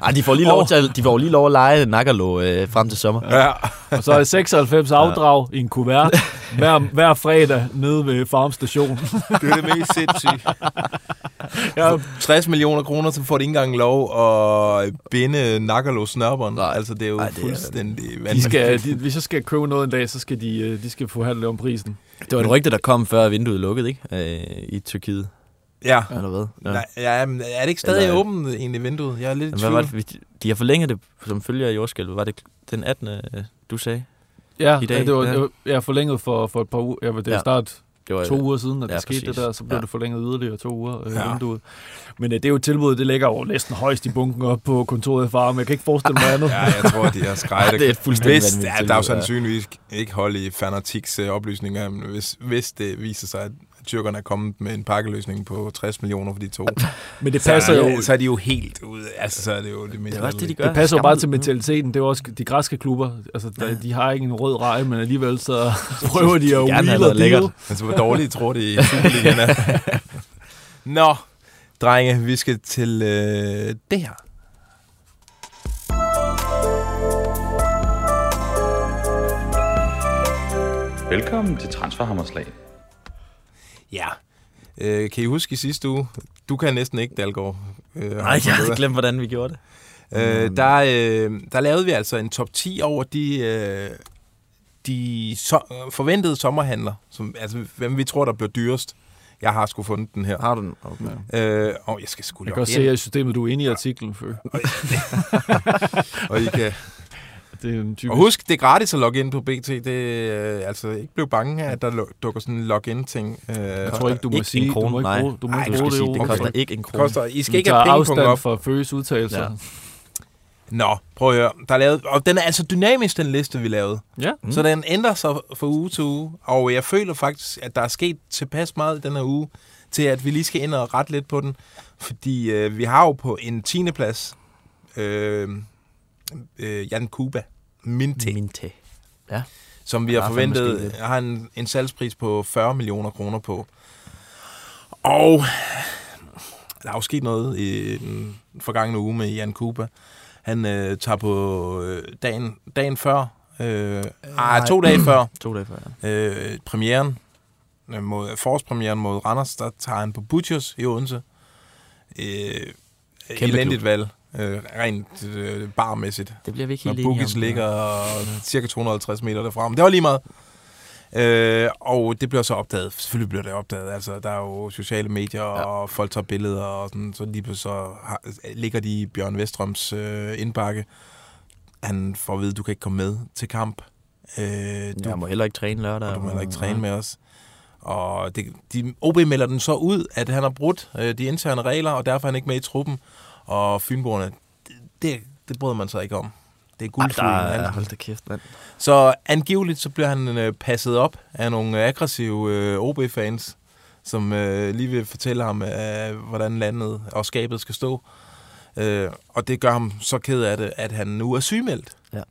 Ej, de får lige lov, til, de får lige lov at lege Nagalo øh, frem til sommer. Ja. Og så er det seksoghalvfems afdrag ja. i en kuvert hver, hver fredag nede ved Farm Station. Det er det mest sindssygt. Ja. tres millioner kroner, så får de ikke engang lov at binde Nagalo-snørberen. Altså, det er jo Ej, det er fuldstændig vanvittigt. De skal, de, hvis jeg skal købe noget en dag, så skal de, de skal forhandle om prisen. Det var et rygte, der kom før vinduet lukkede, ikke? Øh, i Tyrkiet. Ja. Eller hvad? Ja. Nej, ja, men er det ikke stadig Eller... åbent egentlig vinduet? Jeg er lidt i tvivl. Det, de har forlænget det, som følger jordskælvet. Var det den attende du sagde? Ja, i dag? Ja, det var, ja. jeg forlænget for, for et par uger. Ja, det er ja. snart det var, to uger siden, at ja, det skete præcis. det der. Så blev ja. det forlænget yderligere to uger øh, ja. vinduet. Men øh, det er jo tilbuddet, det ligger jo næsten højst i bunken op på kontoret i Farm. Jeg kan ikke forestille mig andet. Ja, jeg tror, de har skrejet det. Det er fuldstændig hvis, ja, der er jo sandsynligvis ikke hold i Fanatiks øh, oplysninger, hvis, hvis det viser sig, at tyrkerne er kommet med en pakkeløsning på tres millioner for de to. Men det passer så, jo... Så er de jo helt ude. Altså, så er det jo det mest... Det, også, det, de det passer jo bare til mentaliteten. Det er også de græske klubber. Altså, der, ja. de har ikke en rød rej, men alligevel så prøver de at uvilde og dele. Altså, hvor dårligt tror de i Superligaen er. Nå, drenge, vi skal til øh, det her. Velkommen til Transferhammerslag. Ja. Øh, kan I huske i sidste uge? Du kan næsten ikke, Dalgaard. Øh, Nej, jeg havde glemt, hvordan vi gjorde det. Øh, der, øh, der lavede vi altså en top ti over de, øh, de so- forventede sommerhandler. Som, altså, hvem vi tror, der bliver dyrest. Jeg har sgu fundet den her. Har du den? Okay. Øh, og jeg skal sgu Jeg kan også se, at i systemet, du er inde i artiklen. For. Og, I, og I kan... det er og husk, det er gratis at logge ind på B T. Det er altså ikke blive bange af, at der dukker sådan en login-ting. Jeg tror ikke, du må ikke sige, du må ikke bruge, du må nej, bruge du det. Sige, det koster ikke en krone. Koster, I skal ikke have pengepunkt op for Føges udtalelser. Ja. Nå, prøv at høre. Der er lavet, og den er altså dynamisk, den liste, vi lavede. Ja. Mm. Så den ændrer sig fra uge til uge. Og jeg føler faktisk, at der er sket tilpas meget i den her uge, til at vi lige skal ind og rette lidt på den. Fordi øh, vi har jo på en tiende plads øh, øh, Jan Kuba, Minte. Minte. Ja. Som vi har ja, forventet, har en, en salgspris på fyrre millioner kroner på. Og der er jo sket noget i den forgangne uge med Jan Kuba. Han øh, tager på øh, dagen, dagen før, øh, ah, to dage før, to dage før ja. øh, premieren, mod, forårspremieren mod Randers, der tager han på Butchers i Odense. Øh, elendigt valg, øh, rent øh, barmæssigt. Det bliver vi ikke helt enige om. Når Bukis ligger cirka to hundrede og halvtreds meter derfra. Men det var lige meget. Øh, og det bliver så opdaget. Selvfølgelig bliver det opdaget. Altså, der er jo sociale medier, ja. Og folk tager billeder, og sådan, så lige pludselig så har, ligger de i Bjørn Vestrøms øh, indbakke. Han får at vide, at du kan ikke komme med til kamp. Øh, du ja, må heller ikke træne lørdag. Og du må heller ikke træne ja. med os. Og det, de, O B melder den så ud, at han har brudt øh, de interne regler, og derfor er han ikke med i truppen. Og fynboerne, det, det, det bryder man sig ikke om. Det er guldfuglen. Ja, hold da kæft, mand. Så angiveligt, så bliver han øh, passet op af nogle aggressive øh, O B-fans, som øh, lige vil fortælle ham, øh, hvordan landet og skabet skal stå. Øh, og det gør ham så ked af det, at han nu er sygemeldt. Ja.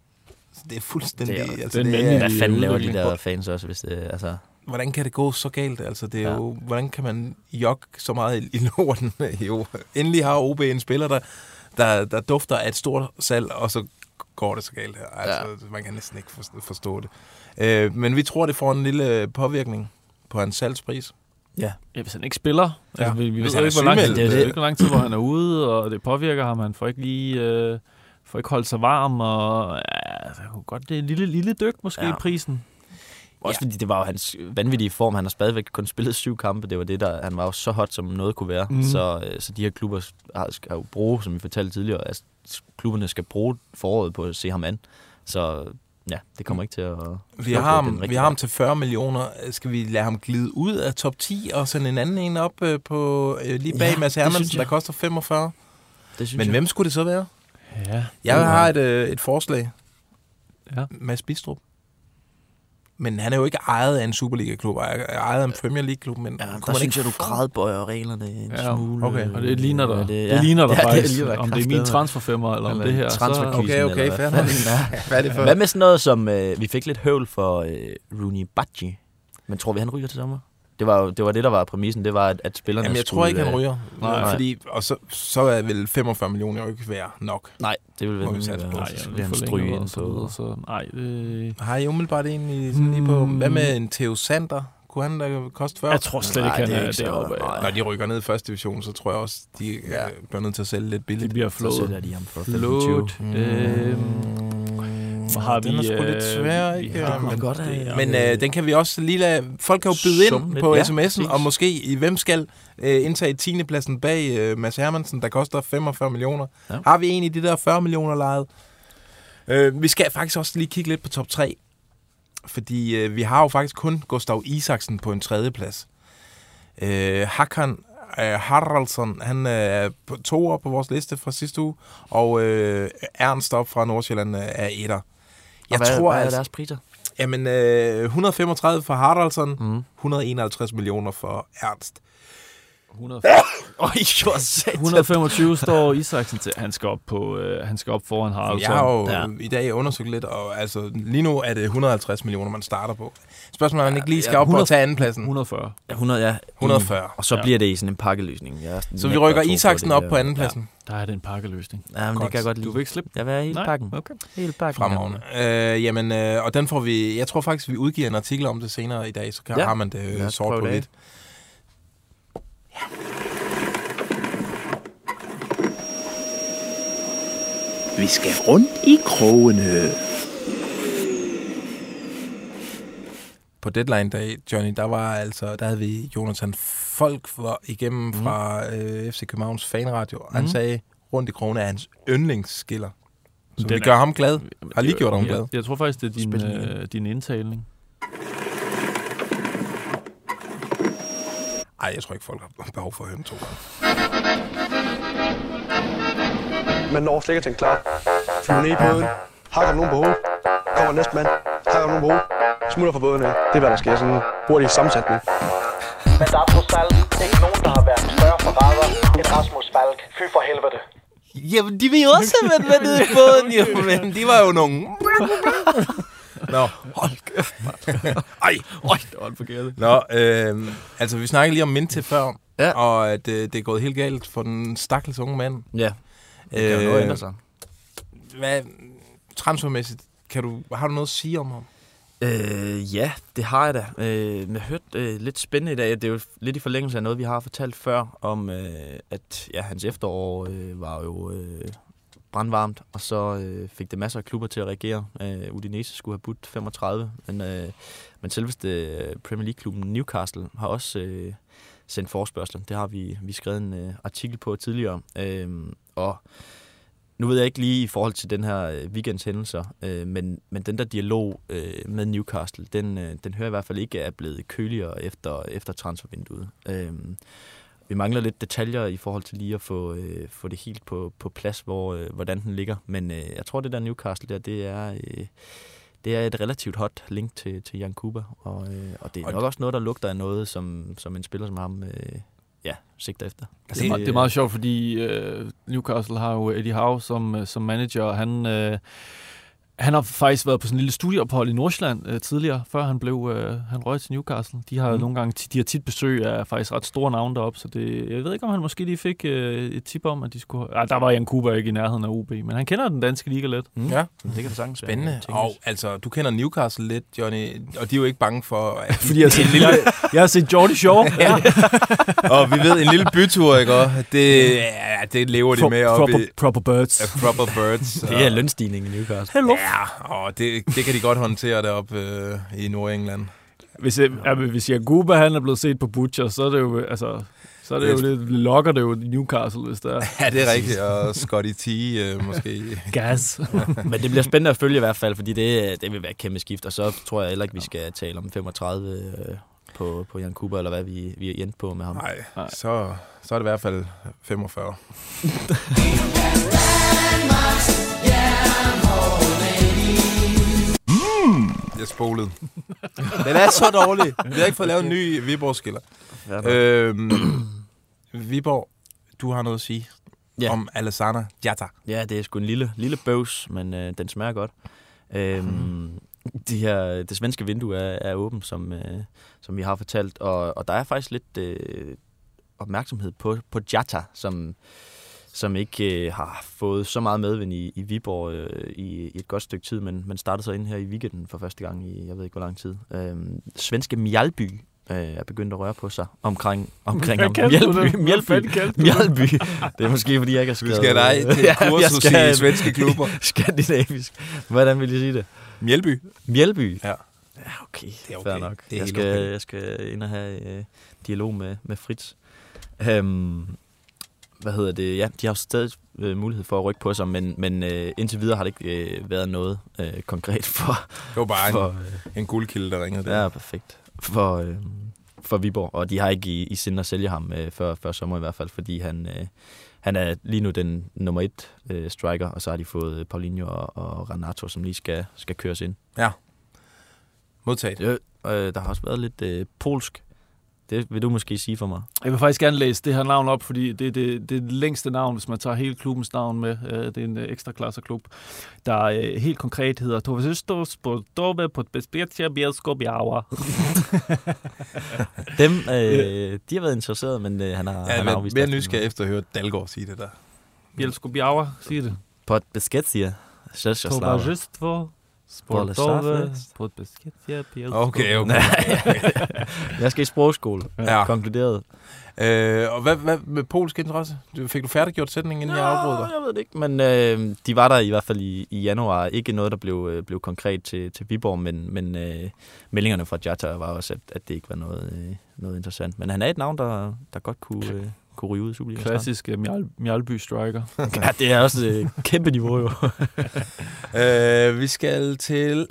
Så det er fuldstændig... Det er, altså, det er, hvad fanden laver de der fans også, hvis det... Altså hvordan kan det gå så galt? Altså, det er ja. jo, hvordan kan man jogge så meget i, i lorten? Jo, endelig har O B en spiller, der, der, der dufter af et stort salg, og så går det så galt her. Altså, ja. Man kan næsten ikke forstå det. Øh, men vi tror, det får en lille påvirkning på hans salgspris. Ja. ja, hvis han ikke spiller. Ja. Altså, vi, vi ved ikke, hvor lang tid, det er ikke lang tid, hvor han er ude, og det påvirker ham. Han får ikke lige... Øh, får ikke holdt sig varm, og... Ja, det kunne godt det er en lille, lille dyk, måske, ja. i prisen. Også ja. fordi det var jo hans vanvittige form. Han har stadigvæk kun spillet syv kampe. Det var det, der han var jo så hot, som noget kunne være. Mm. Så, så de her klubber skal jo bruge, som vi fortalte tidligere, at klubberne skal bruge foråret på at se ham an. Så ja, det kommer ikke til at... Vi har ham, vi har ham til fyrre millioner. Skal vi lade ham glide ud af top ti og sende en anden en op på lige bag ja, Mads Hermansen, der koster femogfyrre? Men jeg. hvem skulle det så være? Ja. Jeg har et, et forslag. Ja. Mads Bistrup. Men han er jo ikke ejet af en Superliga-klub, han er ejet af en Premier League-klub, men... Ja, der synes jeg, du grædbøjer reglerne en ja, smule. Okay, og det ligner dig. Det, ja. det ligner dig ja, faktisk, det ligner der om det er min transferfirma eller, eller om det her. Så... Okay, okay, fair nok. Hvad, ja. Hvad med sådan noget, som øh, vi fik lidt høvl for øh, Rooney Badji? Men tror vi, han ryger til sommer? Det var, det var det, der var præmissen, det var, at, at spillerne skulle... Jamen, jeg skulle, tror ikke, han ryger. Nej, nej. Fordi, og så, så er vel femogfyrre millioner jo ikke være nok. Nej, det vil være... Vi nej, nej, så vil han stryge ind på... Så, nej, det... Har I umiddelbart en i, sådan lige på... Hvad med en Theo Sander? Kunne han da koste fyrre? Jeg tror slet nej, ikke, han er deroppe. Når de rykker ned i første division, så tror jeg også, de ja. bliver nødt til at sælge lidt billigt. De bliver flået. Så sælger de ham for femogtyve. Har den er sgu øh, lidt svær, ikke? Ja, men godt, ja. men øh, den kan vi også lige lade... Folk kan jo byde Sum ind på ja, sms'en, ja. og måske i hvem skal øh, indtage tiendepladsen bag øh, Mads Hermansen, der koster femogfyrre millioner. Ja. Har vi en i de der fyrre millioner lejet? Øh, vi skal faktisk også lige kigge lidt på top tre, fordi øh, vi har jo faktisk kun Gustav Isaksen på en tredjeplads. Øh, Hakan Haraldsen, han er to op på vores liste fra sidste uge, og øh, Ernst op fra Nordsjælland er etter. Jeg hvad, tror, hvad er deres priser? Jamen, øh, et hundrede femogtredive for Haraldsson, mm. et hundrede enoghalvtreds millioner for Ernst. hundrede... oh, hundrede femogtyve står Isaksen til. Han skal op, på, øh, han skal op foran Haraldsson. Jeg har jo ja. i dag undersøgt lidt, og altså, lige nu er det et hundrede og halvtreds millioner, man starter på. Spørgsmålet er, man ikke lige skal ja, op hundrede, og tage andenpladsen. et hundrede og fyrre. Ja, hundrede, ja. et hundrede og fyrre. Og så ja. bliver det i sådan en pakkeløsning. Jeg så vi rykker Isaksen op på andenpladsen. Ja. Der er det en pakkeløsning. Ja, men det kan godt lide. Du vil ikke slippe. Jeg vil have hele pakken. Okay. Hele pakken. Fremragende. Øh, jamen, øh, og den får vi... Jeg tror faktisk, vi udgiver en artikel om det senere i dag, så kan, ja. har man det øh, ja, sort på lidt. Vi skal rundt i krogene. På deadline-dag, Johnny, der var altså, der havde vi Jonathan Folk var igennem fra mm. øh, F C Københavns Fanradio. Han mm. sagde, rundt i krogene er hans yndlingsskiller. Så det gør ham glad. Har lige gjort ham glad. Jeg, jeg tror faktisk, det er din, øh, din indtaling. Ej, jeg tror ikke, folk har behov for at høre dem to gange. Man når slet ikke at tænke klar. Flyver ned i båden. Hakker nogen på hovedet. Kommer næste mand. Hakker nogen på hovedet. Smutter fra båden af. Det er, hvad der sker. Sådan hurtigt sammensætning. Men der er på salg ikke nogen, der har været større forræder end Rasmus Falk. Fy for helvede. Jamen, de vil jo også have været nede i båden, jo, men de var jo nogen. Nå, hold kæft. Ej, hold forkert. Nå, øh, altså, vi snakkede lige om Minte før, ja. Og at øh, det er gået helt galt for den stakkels unge mand. Ja, det kan øh, jo noget ændre sig. Hvad, transfermæssigt, kan du, har du noget at sige om ham? Øh, ja, det har jeg da. Øh, jeg hørte øh, lidt spændende i dag. Det er jo lidt i forlængelse af noget, vi har fortalt før, om øh, at ja, hans efterår øh, var jo øh, brandvarmt, og så øh, fik det masser af klubber til at reagere. Øh, Udinese skulle have budt femogtredive, men, øh, men selveste øh, Premier League-klubben Newcastle har også øh, sendt forespørgsler. Det har vi, vi skrevet en øh, artikel på tidligere, øh, og... Nu ved jeg ikke lige i forhold til den her weekends hændelser, øh, men, men den der dialog øh, med Newcastle, den, øh, den hører i hvert fald ikke er blevet køligere efter, efter transfervinduet. Øh, vi mangler lidt detaljer i forhold til lige at få, øh, få det helt på, på plads, hvor, øh, hvordan den ligger. Men øh, jeg tror, det der Newcastle der, det er, øh, det er et relativt hot link til, til Jan Kuba. Og, øh, og det er nok også noget, der lugter af noget, som, som en spiller som ham... Øh, ja, sigter efter. Altså, det, er, det er meget sjovt, fordi øh, Newcastle har jo Eddie Howe som, som manager, og han, øh, han har faktisk været på sådan en lille studieophold i Nordsjælland øh, tidligere, før han blev øh, han røg til Newcastle. De har mm. nogle gange de har tit besøg af faktisk ret store navne deroppe, så det, jeg ved ikke, om han måske lige fik øh, et tip om, at de skulle... Ej, der var Jan Kuba ikke i nærheden af O B, men han kender den danske liga lidt. Mm. Ja, det kan da sagtens være. Spændende. Og altså, du kender Newcastle lidt, Johnny, og de er jo ikke bange for... At... Fordi jeg har set lille... Jeg har set Jordi Shaw. Ja. Og vi ved, en lille bytur, ikke også? Det, ja, det lever de Pro, med op proper, i... Proper birds. Uh, proper birds. Det er lønstigningen i Newcastle. Hello. Ja, og det, det kan de godt håndtere deroppe øh, i Nordengland. Hvis, ja, hvis Jaguba, han er blevet set på Butcher, så er det jo... Altså, så er det jo lidt... Lokker det jo Newcastle, hvis det er... Ja, det er rigtigt. Og Scotty T, øh, måske. Gas. Men det bliver spændende at følge i hvert fald, fordi det, det vil være et kæmpe skift. Og så tror jeg heller ikke, vi skal tale om femogtredive... Øh, På, på Jan Kuba, eller hvad vi, vi er endt på med ham. Nej, så, så er det i hvert fald femogfyrre. mm, jeg spolede. Den er så dårlig. Vi har ikke fået lavet en ny Viborg-skiller. Ja, øhm, Viborg, du har noget at sige ja. om Alessandra Jatta. Ja, det er sgu en lille, lille bøvs, men øh, den smager godt. Øhm, hmm. Det her, det svenske vindue er, er åbent, som, øh, som vi har fortalt, og, og der er faktisk lidt øh, opmærksomhed på, på Jatta, som, som ikke øh, har fået så meget medvind i, i Viborg øh, i, i et godt stykke tid, men man startede så ind her i weekenden for første gang i, jeg ved ikke hvor lang tid. Øh, svenske Mjällby øh, er begyndt at røre på sig omkring, omkring ham. Mjällby, Mjällby, Mjällby. Det er måske, fordi jeg ikke har skrevet... Du skal dig til kursus i svenske klubber. Skandinavisk. Hvordan vil I sige det? Mjällby. Mjällby? Ja. Ja, okay. Det er okay. Fair nok. Det er jeg, skal, okay. jeg skal ind og have øh, dialog med, med Fritz. Um, hvad hedder det? Ja, de har jo stadig øh, mulighed for at rykke på sig, men, men øh, indtil videre har det ikke øh, været noget øh, konkret for... Det var bare for, en, øh, en guldkilde, der ringede. Ja, der. Perfekt. For, øh, for Viborg, og de har ikke i, i sinde at sælge ham øh, før, før sommer i hvert fald, fordi han... Øh, Han er lige nu den nummer et øh, striker, og så har de fået Paulinho og, og Renato, som lige skal, skal køres ind. Ja. Modtaget. Øh, øh, der har også været lidt øh, polsk. Det vil du måske sige for mig. Jeg vil faktisk gerne læse det her navn op, fordi det er det, det længste navn, hvis man tager hele klubbens navn med. Det er en ekstra klasseklub, der helt konkret hedder Tovistos Bordobe på Bespetia Bielsko-Biauer. Dem, øh, de har været interesseret, men øh, han har, ja, han har afvist det. Jeg er mere nysgerrig efter at høre Dalgaard sige det der. Bielsko-Biauer siger det. På Bespetia. Tovistos Sportove, potbesket, ja, P L. Okay, okay. Jeg skal i sprogskole, ja. Konkluderet. Øh, og hvad, hvad med polsk interesse? Fik du færdiggjort sætningen, inden Nå, jeg afbrød dig? Jeg ved det ikke, men øh, de var der i hvert fald i, i januar. Ikke noget, der blev, øh, blev konkret til, til Viborg, men, men øh, meldingerne fra Jatta var også, at, at det ikke var noget, øh, noget interessant. Men han er et navn, der, der godt kunne... Øh, kunne ryge ud i Superligaen. Klassisk Mjällby striker. Ja, det er også et kæmpe niveau, jo. øh, vi skal til...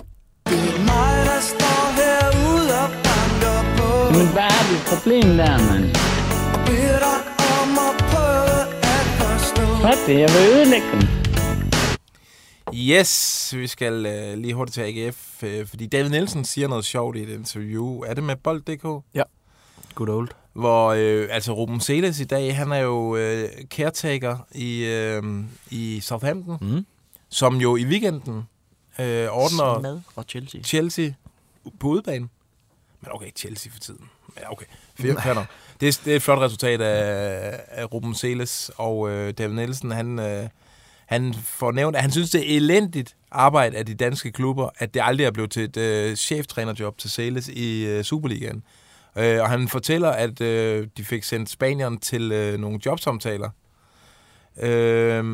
Det er mig, der står herude og banker på. Men hvad er det problem der, mand? Og beder dig om at prøve at forstå. Hvad det? Jeg vil ødelægge dem. Yes, vi skal øh, lige hurtigt til A G F, øh, fordi David Nielsen siger noget sjovt i et interview. Er det med bold punktum d k? Ja, good old. Hvor, øh, altså Ruben Seles i dag, han er jo øh, caretaker i, øh, i Southampton, mm. som jo i weekenden øh, ordner Mad og Chelsea. Chelsea på udebane. Men okay, Chelsea for tiden. Ja, okay. Fire det, er, det er et flot resultat af, af Ruben Seles, og øh, David Nielsen, han... Øh, Han får nævnt, at han synes, det er elendigt arbejde af de danske klubber, at det aldrig er blevet til et øh, cheftrænerjob til Sales i øh, Superligaen. Øh, og han fortæller, at øh, de fik sendt spanieren til øh, nogle jobsamtaler. Øh,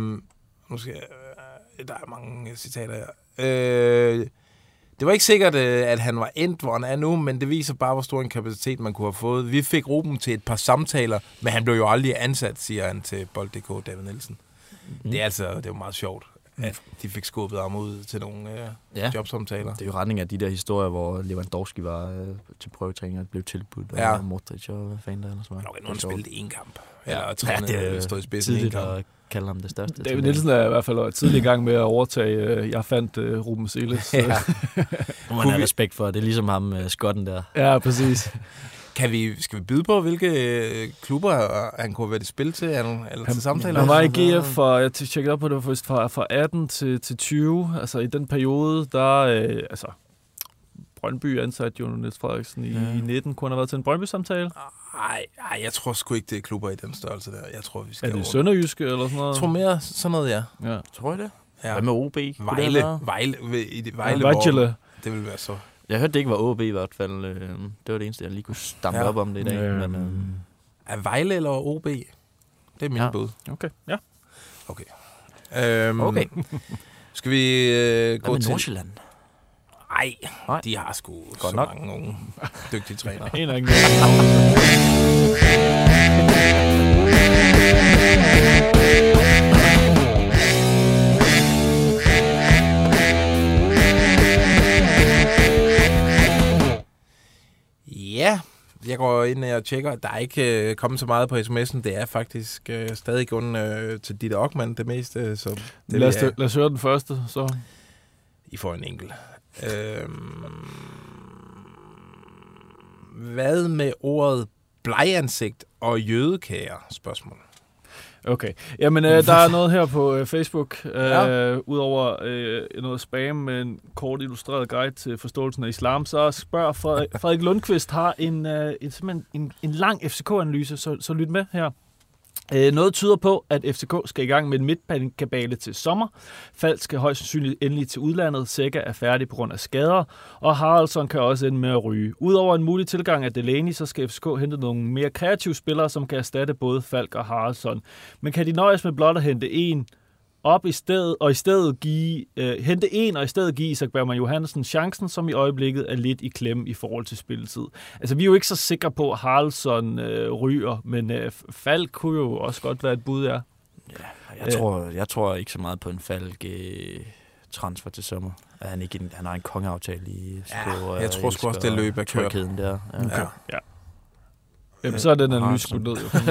måske, øh, der er mange citater her. Øh, det var ikke sikkert, øh, at han var endt, hvor han er nu, men det viser bare, hvor stor en kapacitet man kunne have fået. Vi fik Ruben til et par samtaler, men han blev jo aldrig ansat, siger han til bold punktum d k, David Nielsen. Mm. Det er altså, det var meget sjovt, at de fik skubbet ham ud til nogle øh, ja. jobsamtaler. Det er jo retning af de der historier, hvor Lewandowski var øh, til prøvetræning og blev tilbudt, og ja. Modric og hvad fanden der ellers var. Nå, nogen spillede én kamp, eller ja, trænede stod i spidsen én kamp. At kalde ham det største. David Nielsen er i hvert fald tidlig i gang med at overtage, øh, jeg fandt øh, Ruben Seles. Ja. Nu man have respekt for, det er ligesom ham, øh, skotten der. Ja, præcis. Kan vi, skal vi byde på, hvilke øh, klubber han kunne have været i spil til? Han, eller han, til samtaler? Han var i G F fra, jeg tjekkede op på det, fra, fra atten til, til tyve. Altså i den periode, der... Øh, altså, Brøndby ansat jo Niels Frederiksen i, ja. i nitten. Kunne han have været til en Brøndby-samtale? Nej, jeg tror sgu ikke, det er klubber i den størrelse der. Jeg tror, vi skal er det over... sønderjyske eller sådan noget? Jeg tror mere sådan noget, ja. ja. Tror I det? Ja. Hvad med O B? Vejle. Vejle. Vejle. Vejle. Vejle. Det vil være så... Jeg hørte, det ikke var O B i hvert fald. Det var det eneste, jeg lige kunne stamme ja. op om det i dag. Ja. Men, um... er Vejle eller O B? Det er min ja. bud. Okay, ja. Okay. Øhm, okay. Skal vi øh, gå til... Nordsjælland? Nej, de har sgu godt så nok. Mange unge dygtige trænere. En af en gang. Ja, jeg går ind og tjekker. Der er ikke øh, kommet så meget på sms'en. Det er faktisk øh, stadig kun øh, til Ditte Ockmann det meste. Øh, så det lad, os, jeg... lad os høre den første, så. I får en enkelt. øhm... Hvad med ordet blegansigt og jødekager? Spørgsmål. Okay. Jamen, øh, der er noget her på øh, Facebook. Øh, ja. Udover øh, noget spam med en kort illustreret guide til forståelsen af islam, så spørger Frederik, Frederik Lundqvist har en, øh, en, simpelthen en, en lang F C K-analyse, så, så lyt med her. Øh, noget tyder på, at F C K skal i gang med en midtbanekabale til sommer. Fald skal højst sandsynligt endelig til udlandet. Sækka er færdig på grund af skader, og Haraldsson kan også ende med at ryge. Udover en mulig tilgang af Delaney, så skal F C K hente nogle mere kreative spillere, som kan erstatte både Falk og Haraldsson. Men kan de nøjes med blot at hente en op i stedet, og i stedet give, øh, hente en og i stedet give Isak Bergman Johansen chancen, som i øjeblikket er lidt i klemme i forhold til spilletid. Altså, vi er jo ikke så sikre på, at Haraldsson øh, ryger, men øh, Falk kunne jo også godt være et bud, ja. Ja, jeg tror, jeg tror ikke så meget på en Falk øh, transfer til sommer. Er han, ikke en, han har en kongeaftale i... Ja, store, jeg tror sgu også, det løb er kørt. Der. Ja. Okay. Ja. Jamen, så er den analyse skudt ned, jo. Så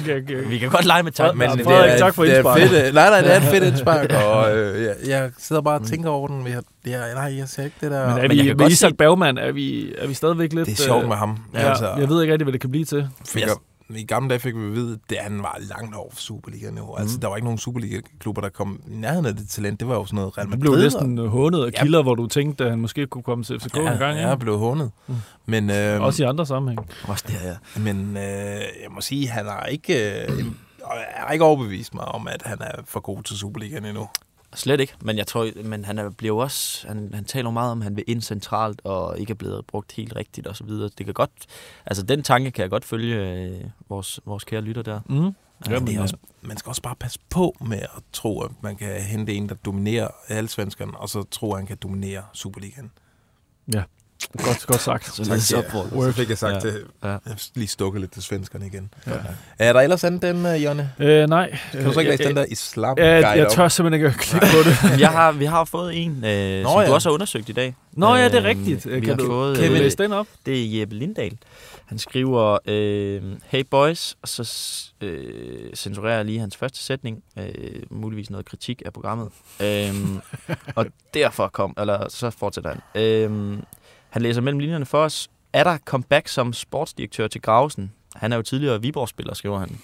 kan jeg, kan jeg. Vi kan godt lege med tak, men Frederik, det er, tak for indsparket. Nej, nej, det er et fedt indspark, og øh, jeg, jeg sidder bare og tænker over den. Jeg, jeg, nej, jeg ser ikke det der... Men er vi, men med Isak Bergman er vi, er vi stadigvæk lidt... Det er sjovt med ham. Ja, altså, jeg ved ikke rigtig, hvad det kan blive til. Fik, yes. I gamle dage fik vi at vide, at han var langt over Superligaen nu. Altså, mm. der var ikke nogen Superliga-klubber, der kom i nærheden af det talent. Det var jo sådan noget Real Madrid. Du blev næsten hånet af kilder, ja. Hvor du tænkte, at han måske kunne komme til F C K ja, en gang. Ja, jeg blev hånet. Mm. Men, øh, også i andre sammenhæng. Også det, ja. Men øh, jeg må sige, at han har ikke, øh, har ikke overbevist mig om, at han er for god til Superligaen endnu. Slet ikke, men jeg tror, men han er bliver også, han, han taler meget om, at han vil ind centralt og ikke er blevet brugt helt rigtigt og så videre. Det kan godt, altså den tanke kan jeg godt følge øh, vores vores kære lytter der. Mm. Altså, Jamen, det er også, man skal også bare passe på med at tro, at man kan hente en, der dominerer allsvenskerne, og så tro, at han kan dominere Superligaen. Ja. Godt, godt sagt. Så tak, så ja. Fik jeg sagt ja. Det. Ja. Jeg lige stukket lidt til svenskerne igen. Ja. Er der ellers andet den, uh, Jonne? Øh, nej. Kan du så ikke læse den der islam-guide op? Jeg tør simpelthen ikke at klikke på det. Jeg har, vi har fået en, øh, Nå, som ja. du også har undersøgt i dag. Nå ja, det er rigtigt. Æm, kan du, fået, kan øh, vi læse den op? Det er Jeppe Lindahl. Han skriver, øh, hey boys, og så øh, censurerer jeg lige hans første sætning. Øh, muligvis noget kritik af programmet. Øh, og derfor kom, eller så fortsætter han. Øh, Han læser mellem linjerne for os. Er der comeback som sportsdirektør til Gravesen? Han er jo tidligere Viborg-spiller, skriver han.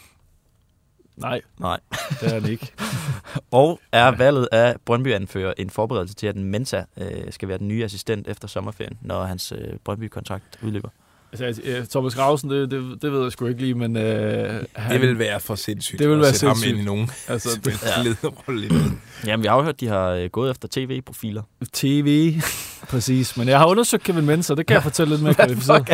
Nej. Nej. Det er det ikke. Og er valget af Brøndby-anfører en forberedelse til, at Mensa øh, skal være den nye assistent efter sommerferien, når hans øh, Brøndby-kontrakt udløber? Altså, øh, Thomas Gravesen, det, det, det ved jeg sgu ikke lige, men... Øh, han, det vil være for sindssygt. Det vil være sindssygt. At sætte ham ind i nogen. Altså, det ja. Jamen, vi har jo hørt, de har øh, gået efter tv-profiler. T V... Præcis, men jeg har undersøgt Kevin Mensa, det kan jeg fortælle lidt mere kvalificeret.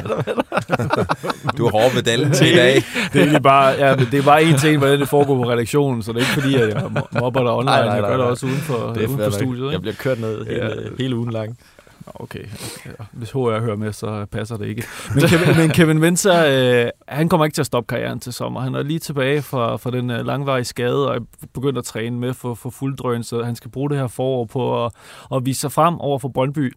Du er hård ved Dallen til i dag. Det er bare, ja, det er bare en ting, hvordan det foregår på redaktionen, så det er ikke fordi, at jeg mobber dig online, nej, nej, nej, jeg gør det også uden for, uden for studiet. Ikke? Jeg bliver kørt ned hele, ja. hele ugen lang. Okay, okay, hvis H R hører med, så passer det ikke. Men Kevin, men Kevin Mensa, øh, han kommer ikke til at stoppe karrieren til sommer. Han er lige tilbage fra, fra den øh, langvarige skade, og er begyndt at træne med for, for fulddrøn, så han skal bruge det her forår på at, at vise sig frem over for Brøndby.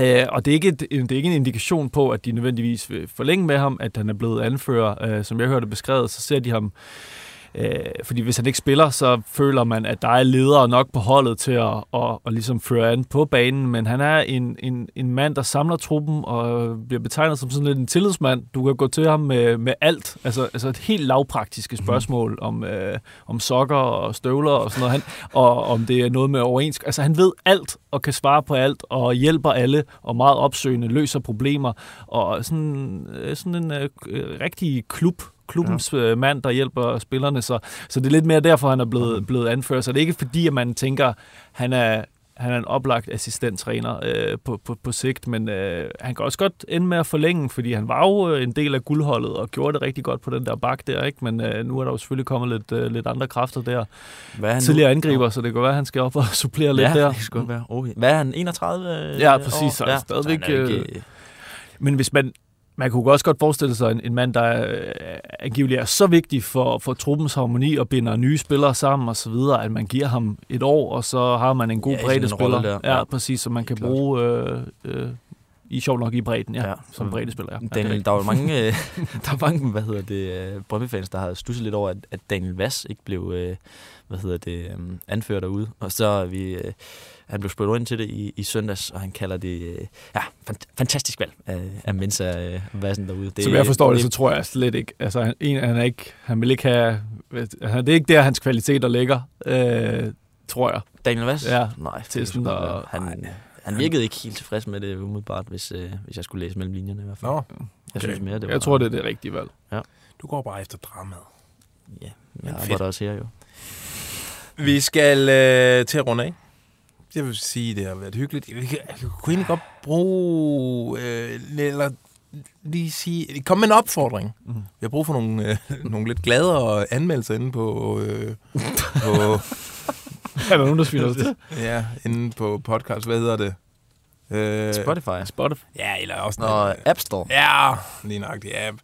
Øh, og det er, ikke et, det er ikke en indikation på, at de nødvendigvis vil forlænge med ham, at han er blevet anfører. Øh, som jeg hørte beskrevet, så ser de ham... Fordi hvis han ikke spiller, så føler man, at der er ledere nok på holdet til at, at, at ligesom føre an på banen. Men han er en, en, en mand, der samler truppen og bliver betegnet som sådan lidt en tillidsmand. Du kan gå til ham med, med alt. Altså, altså et helt lavpraktisk spørgsmål om, øh, om sokker og støvler og sådan noget. Han, og om det er noget med overenskomst. Altså han ved alt og kan svare på alt og hjælper alle og meget opsøgende, løser problemer. Og sådan, sådan en øh, rigtig klub. Klubbens ja. mand, der hjælper spillerne. Så, så det er lidt mere derfor, han er blevet, blevet anfører. Så det er ikke fordi, at man tænker, han er, han er en oplagt assistenttræner øh, på, på, på sigt, men øh, han kan også godt ende med at forlænge, fordi han var jo en del af guldholdet og gjorde det rigtig godt på den der bak der, ikke? Men øh, nu er der jo selvfølgelig kommet lidt, øh, lidt andre kræfter der. Tidligere angriber, så det kan være, at han skal op og supplere ja, lidt der. Ja, det skal være. Okay. Hvad er han? enogtredive Ja, præcis. Så ja. Stadigvæk, så ikke, øh, men hvis man... Man kunne også godt forestille sig en, en mand, der øh, angiveligt er så vigtig for, for truppens harmoni og binder nye spillere sammen og så videre, at man giver ham et år, og så har man en god ja, breddespiller. Ja, ja, præcis, som man kan klart. bruge øh, øh, i sjov nok i bredden, ja, ja, som breddespiller. Ja. Daniel, der var mange, der var mange, hvad hedder det, Brøndby-fans, der har stusset lidt over, at, at Daniel Vass ikke blev, øh, hvad hedder det, um, anført derude, og så vi... Øh, Han blev spurgt ind til det i, i søndags, og han kalder det ja, fant- fantastisk valg af, af Mensa Vassen derude. Det, som jeg forstår det, det, så tror jeg slet ikke. Altså, han, en, han, er ikke, han vil ikke have... Han, det er ikke der, hans kvaliteter ligger, øh, tror jeg. Daniel Vass? Ja, nej, testen, og, han, han, han virkede ikke helt tilfreds med det umiddelbart, hvis, øh, hvis jeg skulle læse mellem linjerne i hvert fald. Nå, okay. Jeg synes mere, det var... Jeg tror, det er det rigtige valg. Ja. Du går bare efter dramaet. Ja, jeg arbejder også her jo. Vi skal øh, til at runde af. Jeg vil sige, at det har været hyggeligt. Jeg kunne egentlig godt bruge, øh, eller lige sige, kom med en opfordring. Mm. Jeg har brug for nogle, øh, nogle lidt gladere anmeldelser inde på... Øh, på er der nogen, der spiller det? Ja, inde på podcast. Hvad hedder det? Øh, Spotify. Spotify. Ja, eller også noget. App Store. Ja, lige nok det app.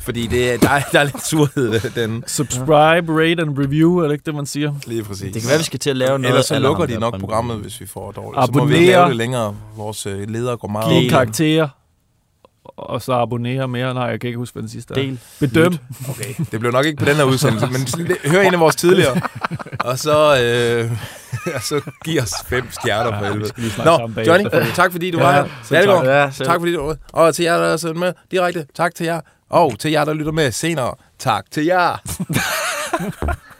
Fordi det, der, er, der er lidt surhed. Den. Subscribe, rate and review, er det ikke det, man siger? Lige præcis. Det kan være, vi skal til at lave noget. Ellers så lukker de nok programmet, hvis vi får dårligt. Abonnere. Så må vi ikke lave det længere. Vores ledere går meget op. Giv karakterer. Og så abonnere mere. Nej, jeg kan ikke huske, hvad den sidste er. Del. Bedøm. Okay. Det blev nok ikke på den her udsendelse, men hør en af vores tidligere. Og så, øh, så giv os fem stjerner på helvede. Ja, Nå, Johnny, tak fordi du ja, var her. Dalgaard, ja, tak fordi du var her. Og til jer, der sidder med direkte, tak til jer. Og til jer, der lytter med senere, tak til jer.